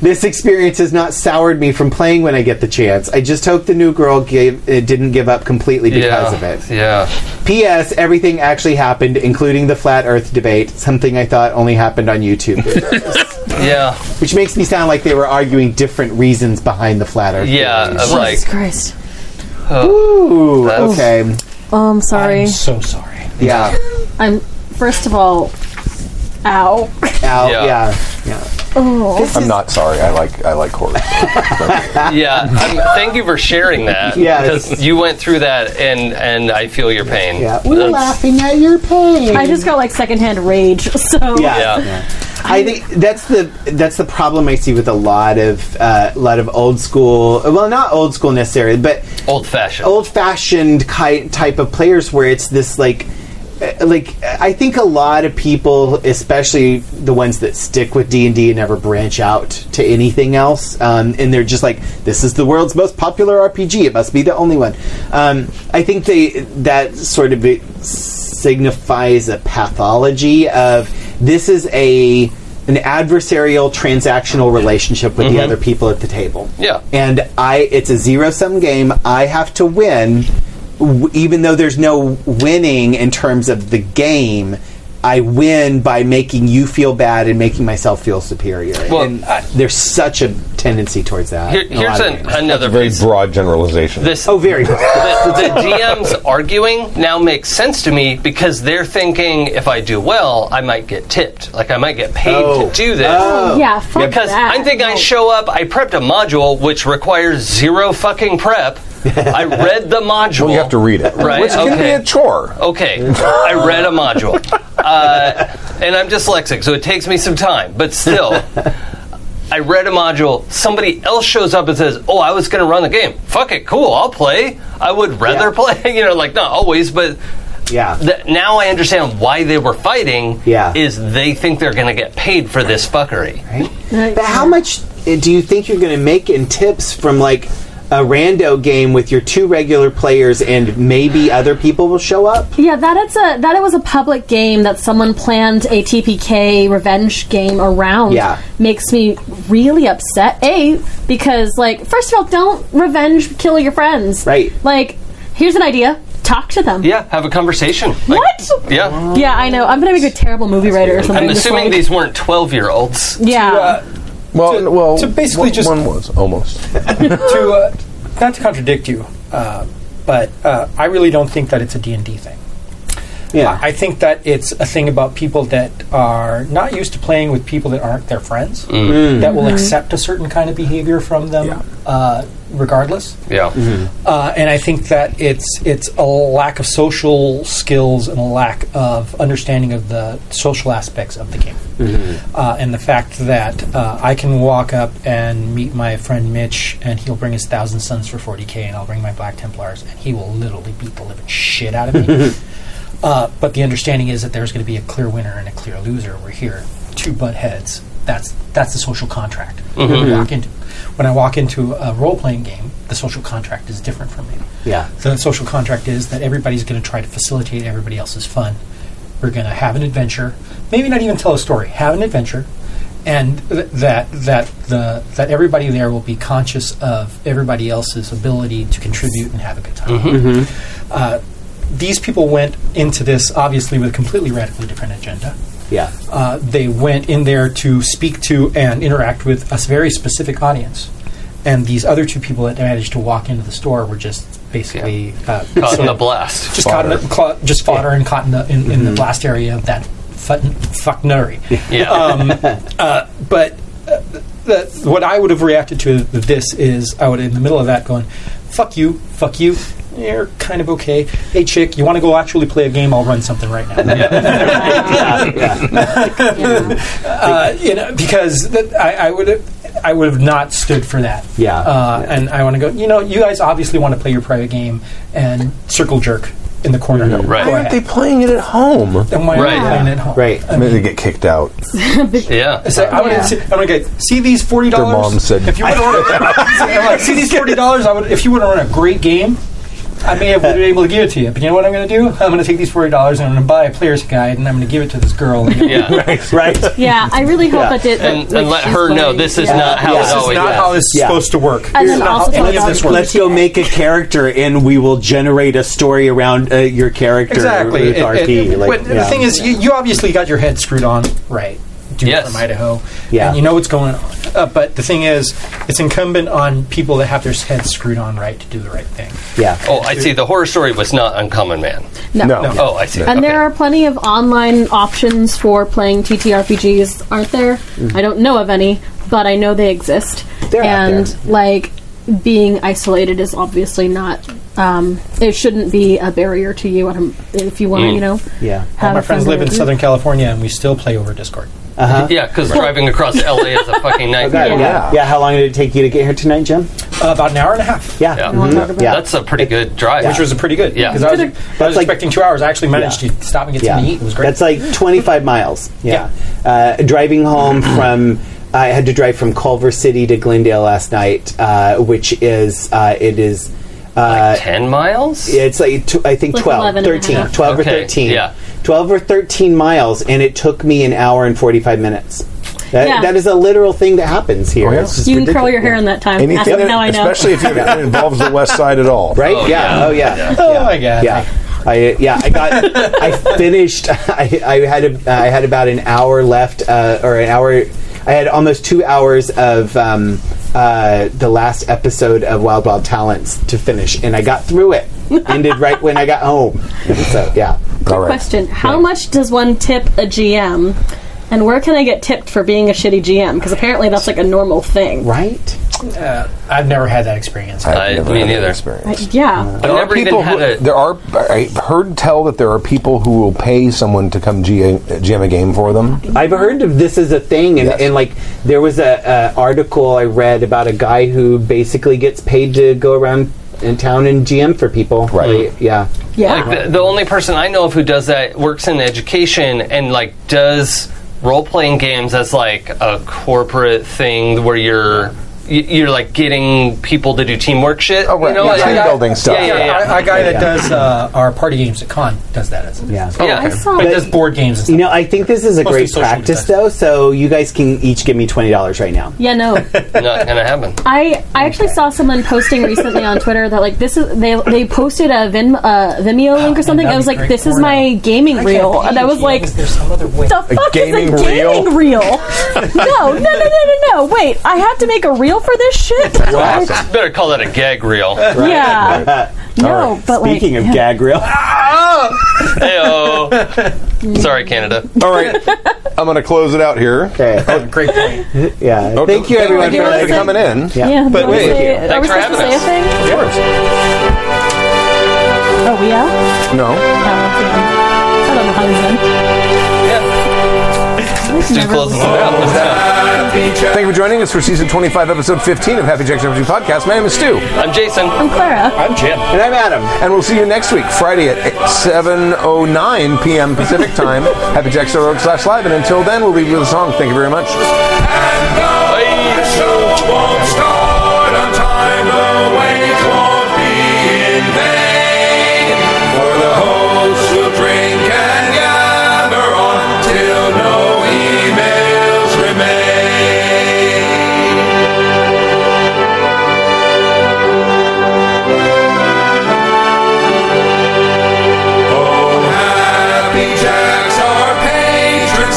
This experience has not soured me from playing when I get the chance. I just hope the new girl gave, uh, didn't give up completely because yeah, of it. Yeah. P S. Everything actually happened, including the flat earth debate, something I thought only happened on YouTube. Yeah. Which makes me sound like they were arguing different reasons behind the flat earth yeah, debate. Yeah. Jesus like, Christ. Uh, Ooh. Okay. Oh, I'm sorry. I'm so sorry. Yeah. I'm, first of all, ow. Ow, yeah. Yeah. yeah. Oh. I'm not sorry. I like I like horror. Yeah. I'm, thank you for sharing that. Yeah, because you went through that, and, and I feel your pain. Yeah. We're That's, laughing at your pain. I just got like secondhand rage. So yeah. yeah. yeah. I think that's the that's the problem I see with a lot of uh, lot of old school, well, not old school necessarily, but old fashioned old fashioned ki- type of players where it's this like. Like, I think a lot of people, especially the ones that stick with D and D and never branch out to anything else, um, and they're just like, this is the world's most popular R P G, it must be the only one. Um, I think they that sort of signifies a pathology of this is a an adversarial, transactional relationship with mm-hmm. the other people at the table. Yeah. And I it's a zero-sum game. I have to win. W- even though there's no winning in terms of the game, I win by making you feel bad and making myself feel superior. Well, and I, there's such a tendency towards that. Here, here's an, another very broad generalization. This, oh, very broad. the, the D M's arguing now makes sense to me because they're thinking, if I do well, I might get tipped. Like, I might get paid oh. to do this. Oh. Yeah, fuck because that. I think no. I show up, I prepped a module which requires zero fucking prep. I read the module. Well, you have to read it. Right? Which okay. can be a chore. Okay. I read a module. Uh, and I'm dyslexic, so it takes me some time. But still, I read a module. Somebody else shows up and says, oh, I was going to run the game. Fuck it. Cool. I'll play. I would rather yeah. play. You know, like, not always, but... Yeah. Th- now I understand why they were fighting. Yeah. Is they think they're going to get paid for this fuckery. Right? But how much do you think you're going to make in tips from, like... a rando game with your two regular players and maybe other people will show up? Yeah, that it's a that it was a public game that someone planned a T P K revenge game around yeah. makes me really upset. A, because, like, first of all, don't revenge kill your friends. Right. Like, here's an idea. Talk to them. Yeah, have a conversation. Like, what? Yeah. Yeah, I know. I'm going to make a terrible movie That's writer weird. Or something. I'm assuming these weren't twelve-year-olds. Yeah. To, uh, Well, to, well, to basically one, just one was almost to uh, not to contradict you, uh, but uh, I really don't think that it's a D and D thing. Yeah, uh, I think that it's a thing about people that are not used to playing with people that aren't their friends mm. that will mm-hmm. accept a certain kind of behavior from them, yeah. uh, regardless. Yeah, mm-hmm. uh, and I think that it's it's a lack of social skills and a lack of understanding of the social aspects of the game. Mm-hmm. Uh, and the fact that uh, I can walk up and meet my friend Mitch and he'll bring his Thousand Sons for forty K and I'll bring my Black Templars and he will literally beat the living shit out of me. uh, but the understanding is that there's going to be a clear winner and a clear loser. We're here to butt heads. That's that's the social contract. Mm-hmm. I walk into, when I walk into a role-playing game, the social contract is different for me. Yeah. The social contract is that everybody's going to try to facilitate everybody else's fun. We're going to have an adventure, maybe not even tell a story, have an adventure, and th- that that the that everybody there will be conscious of everybody else's ability to contribute and have a good time. Mm-hmm. Uh, these people went into this, obviously, with a completely radically different agenda. Yeah, uh, they went in there to speak to and interact with a very specific audience. And these other two people that managed to walk into the store were just basically... Yeah. Uh, caught in the blast. Just fodder. Caught in the, just fodder yeah. and caught in the, in, mm-hmm. in the blast area of that fucknuttery. Yeah. Um, uh, but uh, the, what I would have reacted to this is I would, in the middle of that, going, fuck you, fuck you. You're kind of okay. Hey, chick, you want to go actually play a game? I'll run something right now. yeah. yeah. yeah. Uh, you know, because th- I, I would... I would have not stood for that. Yeah. Uh, yeah. And I want to go, you know, you guys obviously want to play your private game and circle jerk in the corner. No, right. Why aren't they playing it at home? And why right. aren't they playing it at home? Right. I mean, they get kicked out. yeah. So I yeah. would I'm okay. See these forty dollars? Their mom said. If you would like, see these forty dollars, I would, if you would have run a great game, I may have been able to give it to you, but you know what I'm going to do? I'm going to take these forty dollars and I'm going to buy a player's guide and I'm going to give it to this girl. yeah, right. right. Yeah, I really hope yeah. that it... And, and let her know this is yeah. not how yeah. it always is. This is not is. how it's yeah. supposed to work. This is not how any of this works. Let's go make a character and we will generate a story around uh, your character. Exactly. With it, R P. It, it, like, but yeah. the thing is, you, you obviously got your head screwed on right. Dude yes. from Idaho. Yeah. And you know what's going on. Uh, but the thing is, it's incumbent on people that have their heads screwed on right to do the right thing. Yeah. Oh, I see. The horror story was not Uncommon Man. No. no. no. Oh, I see. And okay. there are plenty of online options for playing T T R P Gs, aren't there? Mm-hmm. I don't know of any, but I know they exist. They're and, out there. like, being isolated is obviously not... Um, it shouldn't be a barrier to you if you want to, mm. you know... Yeah. All my friends live in Southern California, and we still play over Discord. Uh-huh. Yeah, because right. driving across L A is a fucking nightmare. Okay, yeah. yeah, how long did it take you to get here tonight, Jim? Uh, about an hour and a half. Yeah. yeah. Mm-hmm. yeah. That's a pretty good drive. Yeah. Which was a pretty good. Yeah. Because I was, I was like, expecting two hours. I actually managed yeah. to stop and get yeah. something to eat. It was great. That's like twenty-five miles. Yeah. yeah. Uh, driving home from... I had to drive from Culver City to Glendale last night, uh, which is... Uh, it is... Uh, like ten miles? It's like, tw- I think like twelve, thirteen, twelve okay. or thirteen. Yeah. twelve or thirteen miles, and it took me an hour and forty-five minutes. That, yeah. that is a literal thing that happens here. Oh, yeah. It's just you can ridiculous. curl your hair in that time. Anything, it, now I know. Especially if you, it involves the West Side at all. Right? Oh, yeah. yeah. Oh, yeah. yeah. Oh, my God. Yeah. I, yeah, I got, I finished, I, I had a, I had about an hour left, uh, or an hour, I had almost two hours of, um, Uh, the last episode of Wild Wild Talents to finish, and I got through it. Ended right when I got home. So yeah. Quick right. question: How yeah. much does one tip a G M? And where can I get tipped for being a shitty G M? Because apparently that's like a normal thing, right? Uh, I've never had that experience. I've I, never me had neither. That experience. I, yeah, uh, there I've never even had who, a. There are. I heard tell that there are people who will pay someone to come G M, G M a game for them. I've heard of this as a thing, and, yes. and like there was a, a article I read about a guy who basically gets paid to go around in town and G M for people. Right. Like, yeah. Yeah. Like the, the only person I know of who does that works in education and like does role-playing games as like a corporate thing where you're you're like getting people to do teamwork shit. Oh, right. You know, yeah, team building stuff. Yeah, yeah, yeah. A, a guy that does uh, our party games at Con does that as a yeah. Oh, yeah. Okay. I saw but it does board games and stuff. You know, I think this is a mostly great practice though, so you guys can each give me twenty dollars right now. Yeah, no. Not gonna happen. I, I actually okay. saw someone posting recently on Twitter that like this is they they posted a Vim, uh, Vimeo link or something. I was like, this is my now. gaming I reel. And I was like, the fuck gaming is a gaming reel? reel? no, no, no, no, no, no. Wait, I have to make a reel for this shit? Wow. Better call that a gag reel. Right. Yeah. no, right. but Speaking like, of yeah. gag reel. Hey-oh. Sorry, Canada. All right. I'm going to close it out here. Okay. Oh, great point. Yeah. Okay. Thank you, everyone, you for like, coming in. Yeah. yeah but wait. Say, Thanks are we for having us. Say a thing? Yeah. Are we out? No. Oh, yeah. I don't know how this ends. Yeah. Let's do close this out. Thank you for joining us for Season twenty-five, Episode fifteen of Happy Jacks R P G Podcast. My name is Stu. I'm Jason. I'm Clara. I'm Jim. And I'm Adam. And we'll see you next week, Friday at seven oh nine p.m. Pacific Time, happyjacks dot org slash live. And until then, we'll leave you with a song. Thank you very much. And the show won't start on time. The wait won't be in vain. For the host will drink and yammer on till no emails remain.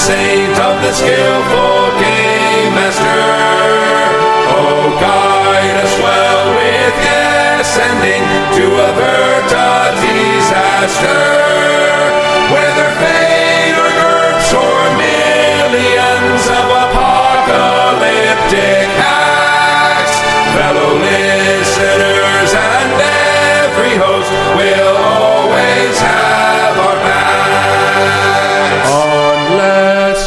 Saint of the skillful game master, oh, guide us well with yes ending to avert a disaster, whether fate or GURPS or millions of apocalyptic acts, fellow listeners and every host will always have our backs.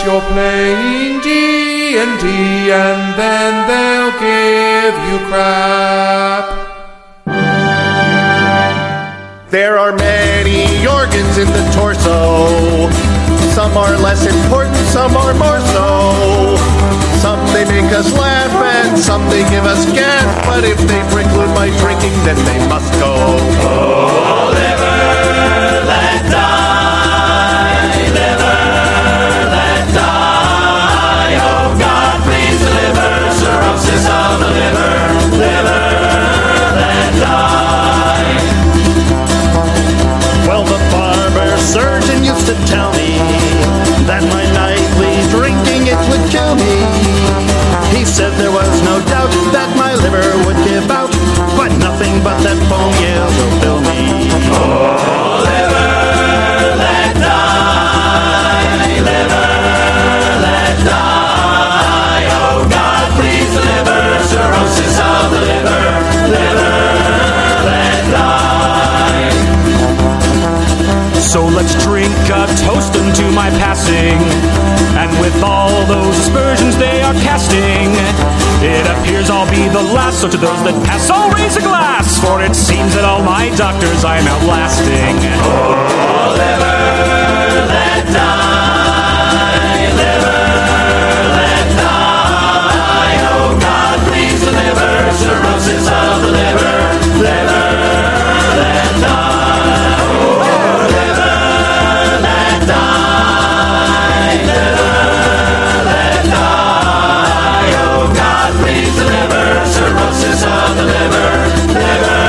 You're playing D. D and D, and then they'll give you crap. There are many organs in the torso. Some are less important, some are more so. Some they make us laugh, and some they give us gas. But if they preclude my drinking, then they must go. Oh, liver, let die. Surgeon used to tell me that my nightly drinking it would kill me. He said there was no doubt that my liver would give out, but nothing but that foam yell will fill me. Oh, liver, let die. Liver, let die. Oh God, please, liver, cirrhosis of the liver. Liver, let die. So let's drink a toast unto my passing, and with all those aspersions they are casting, it appears I'll be the last. So to those that pass, I'll raise a glass, for it seems that all my doctors I am outlasting. Oh, liver, let die. Liver, let die. Oh God, please deliver cirrhosis of the liver. Liver, let die. The liver, liver,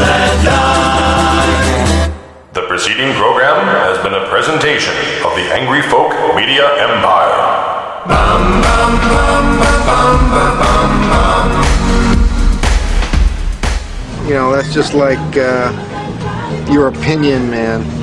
let die. The preceding program has been a presentation of the Angry Folk Media Empire. Bum, bum, bum, bum, bum, bum, bum. You know, that's just like uh, your opinion, man.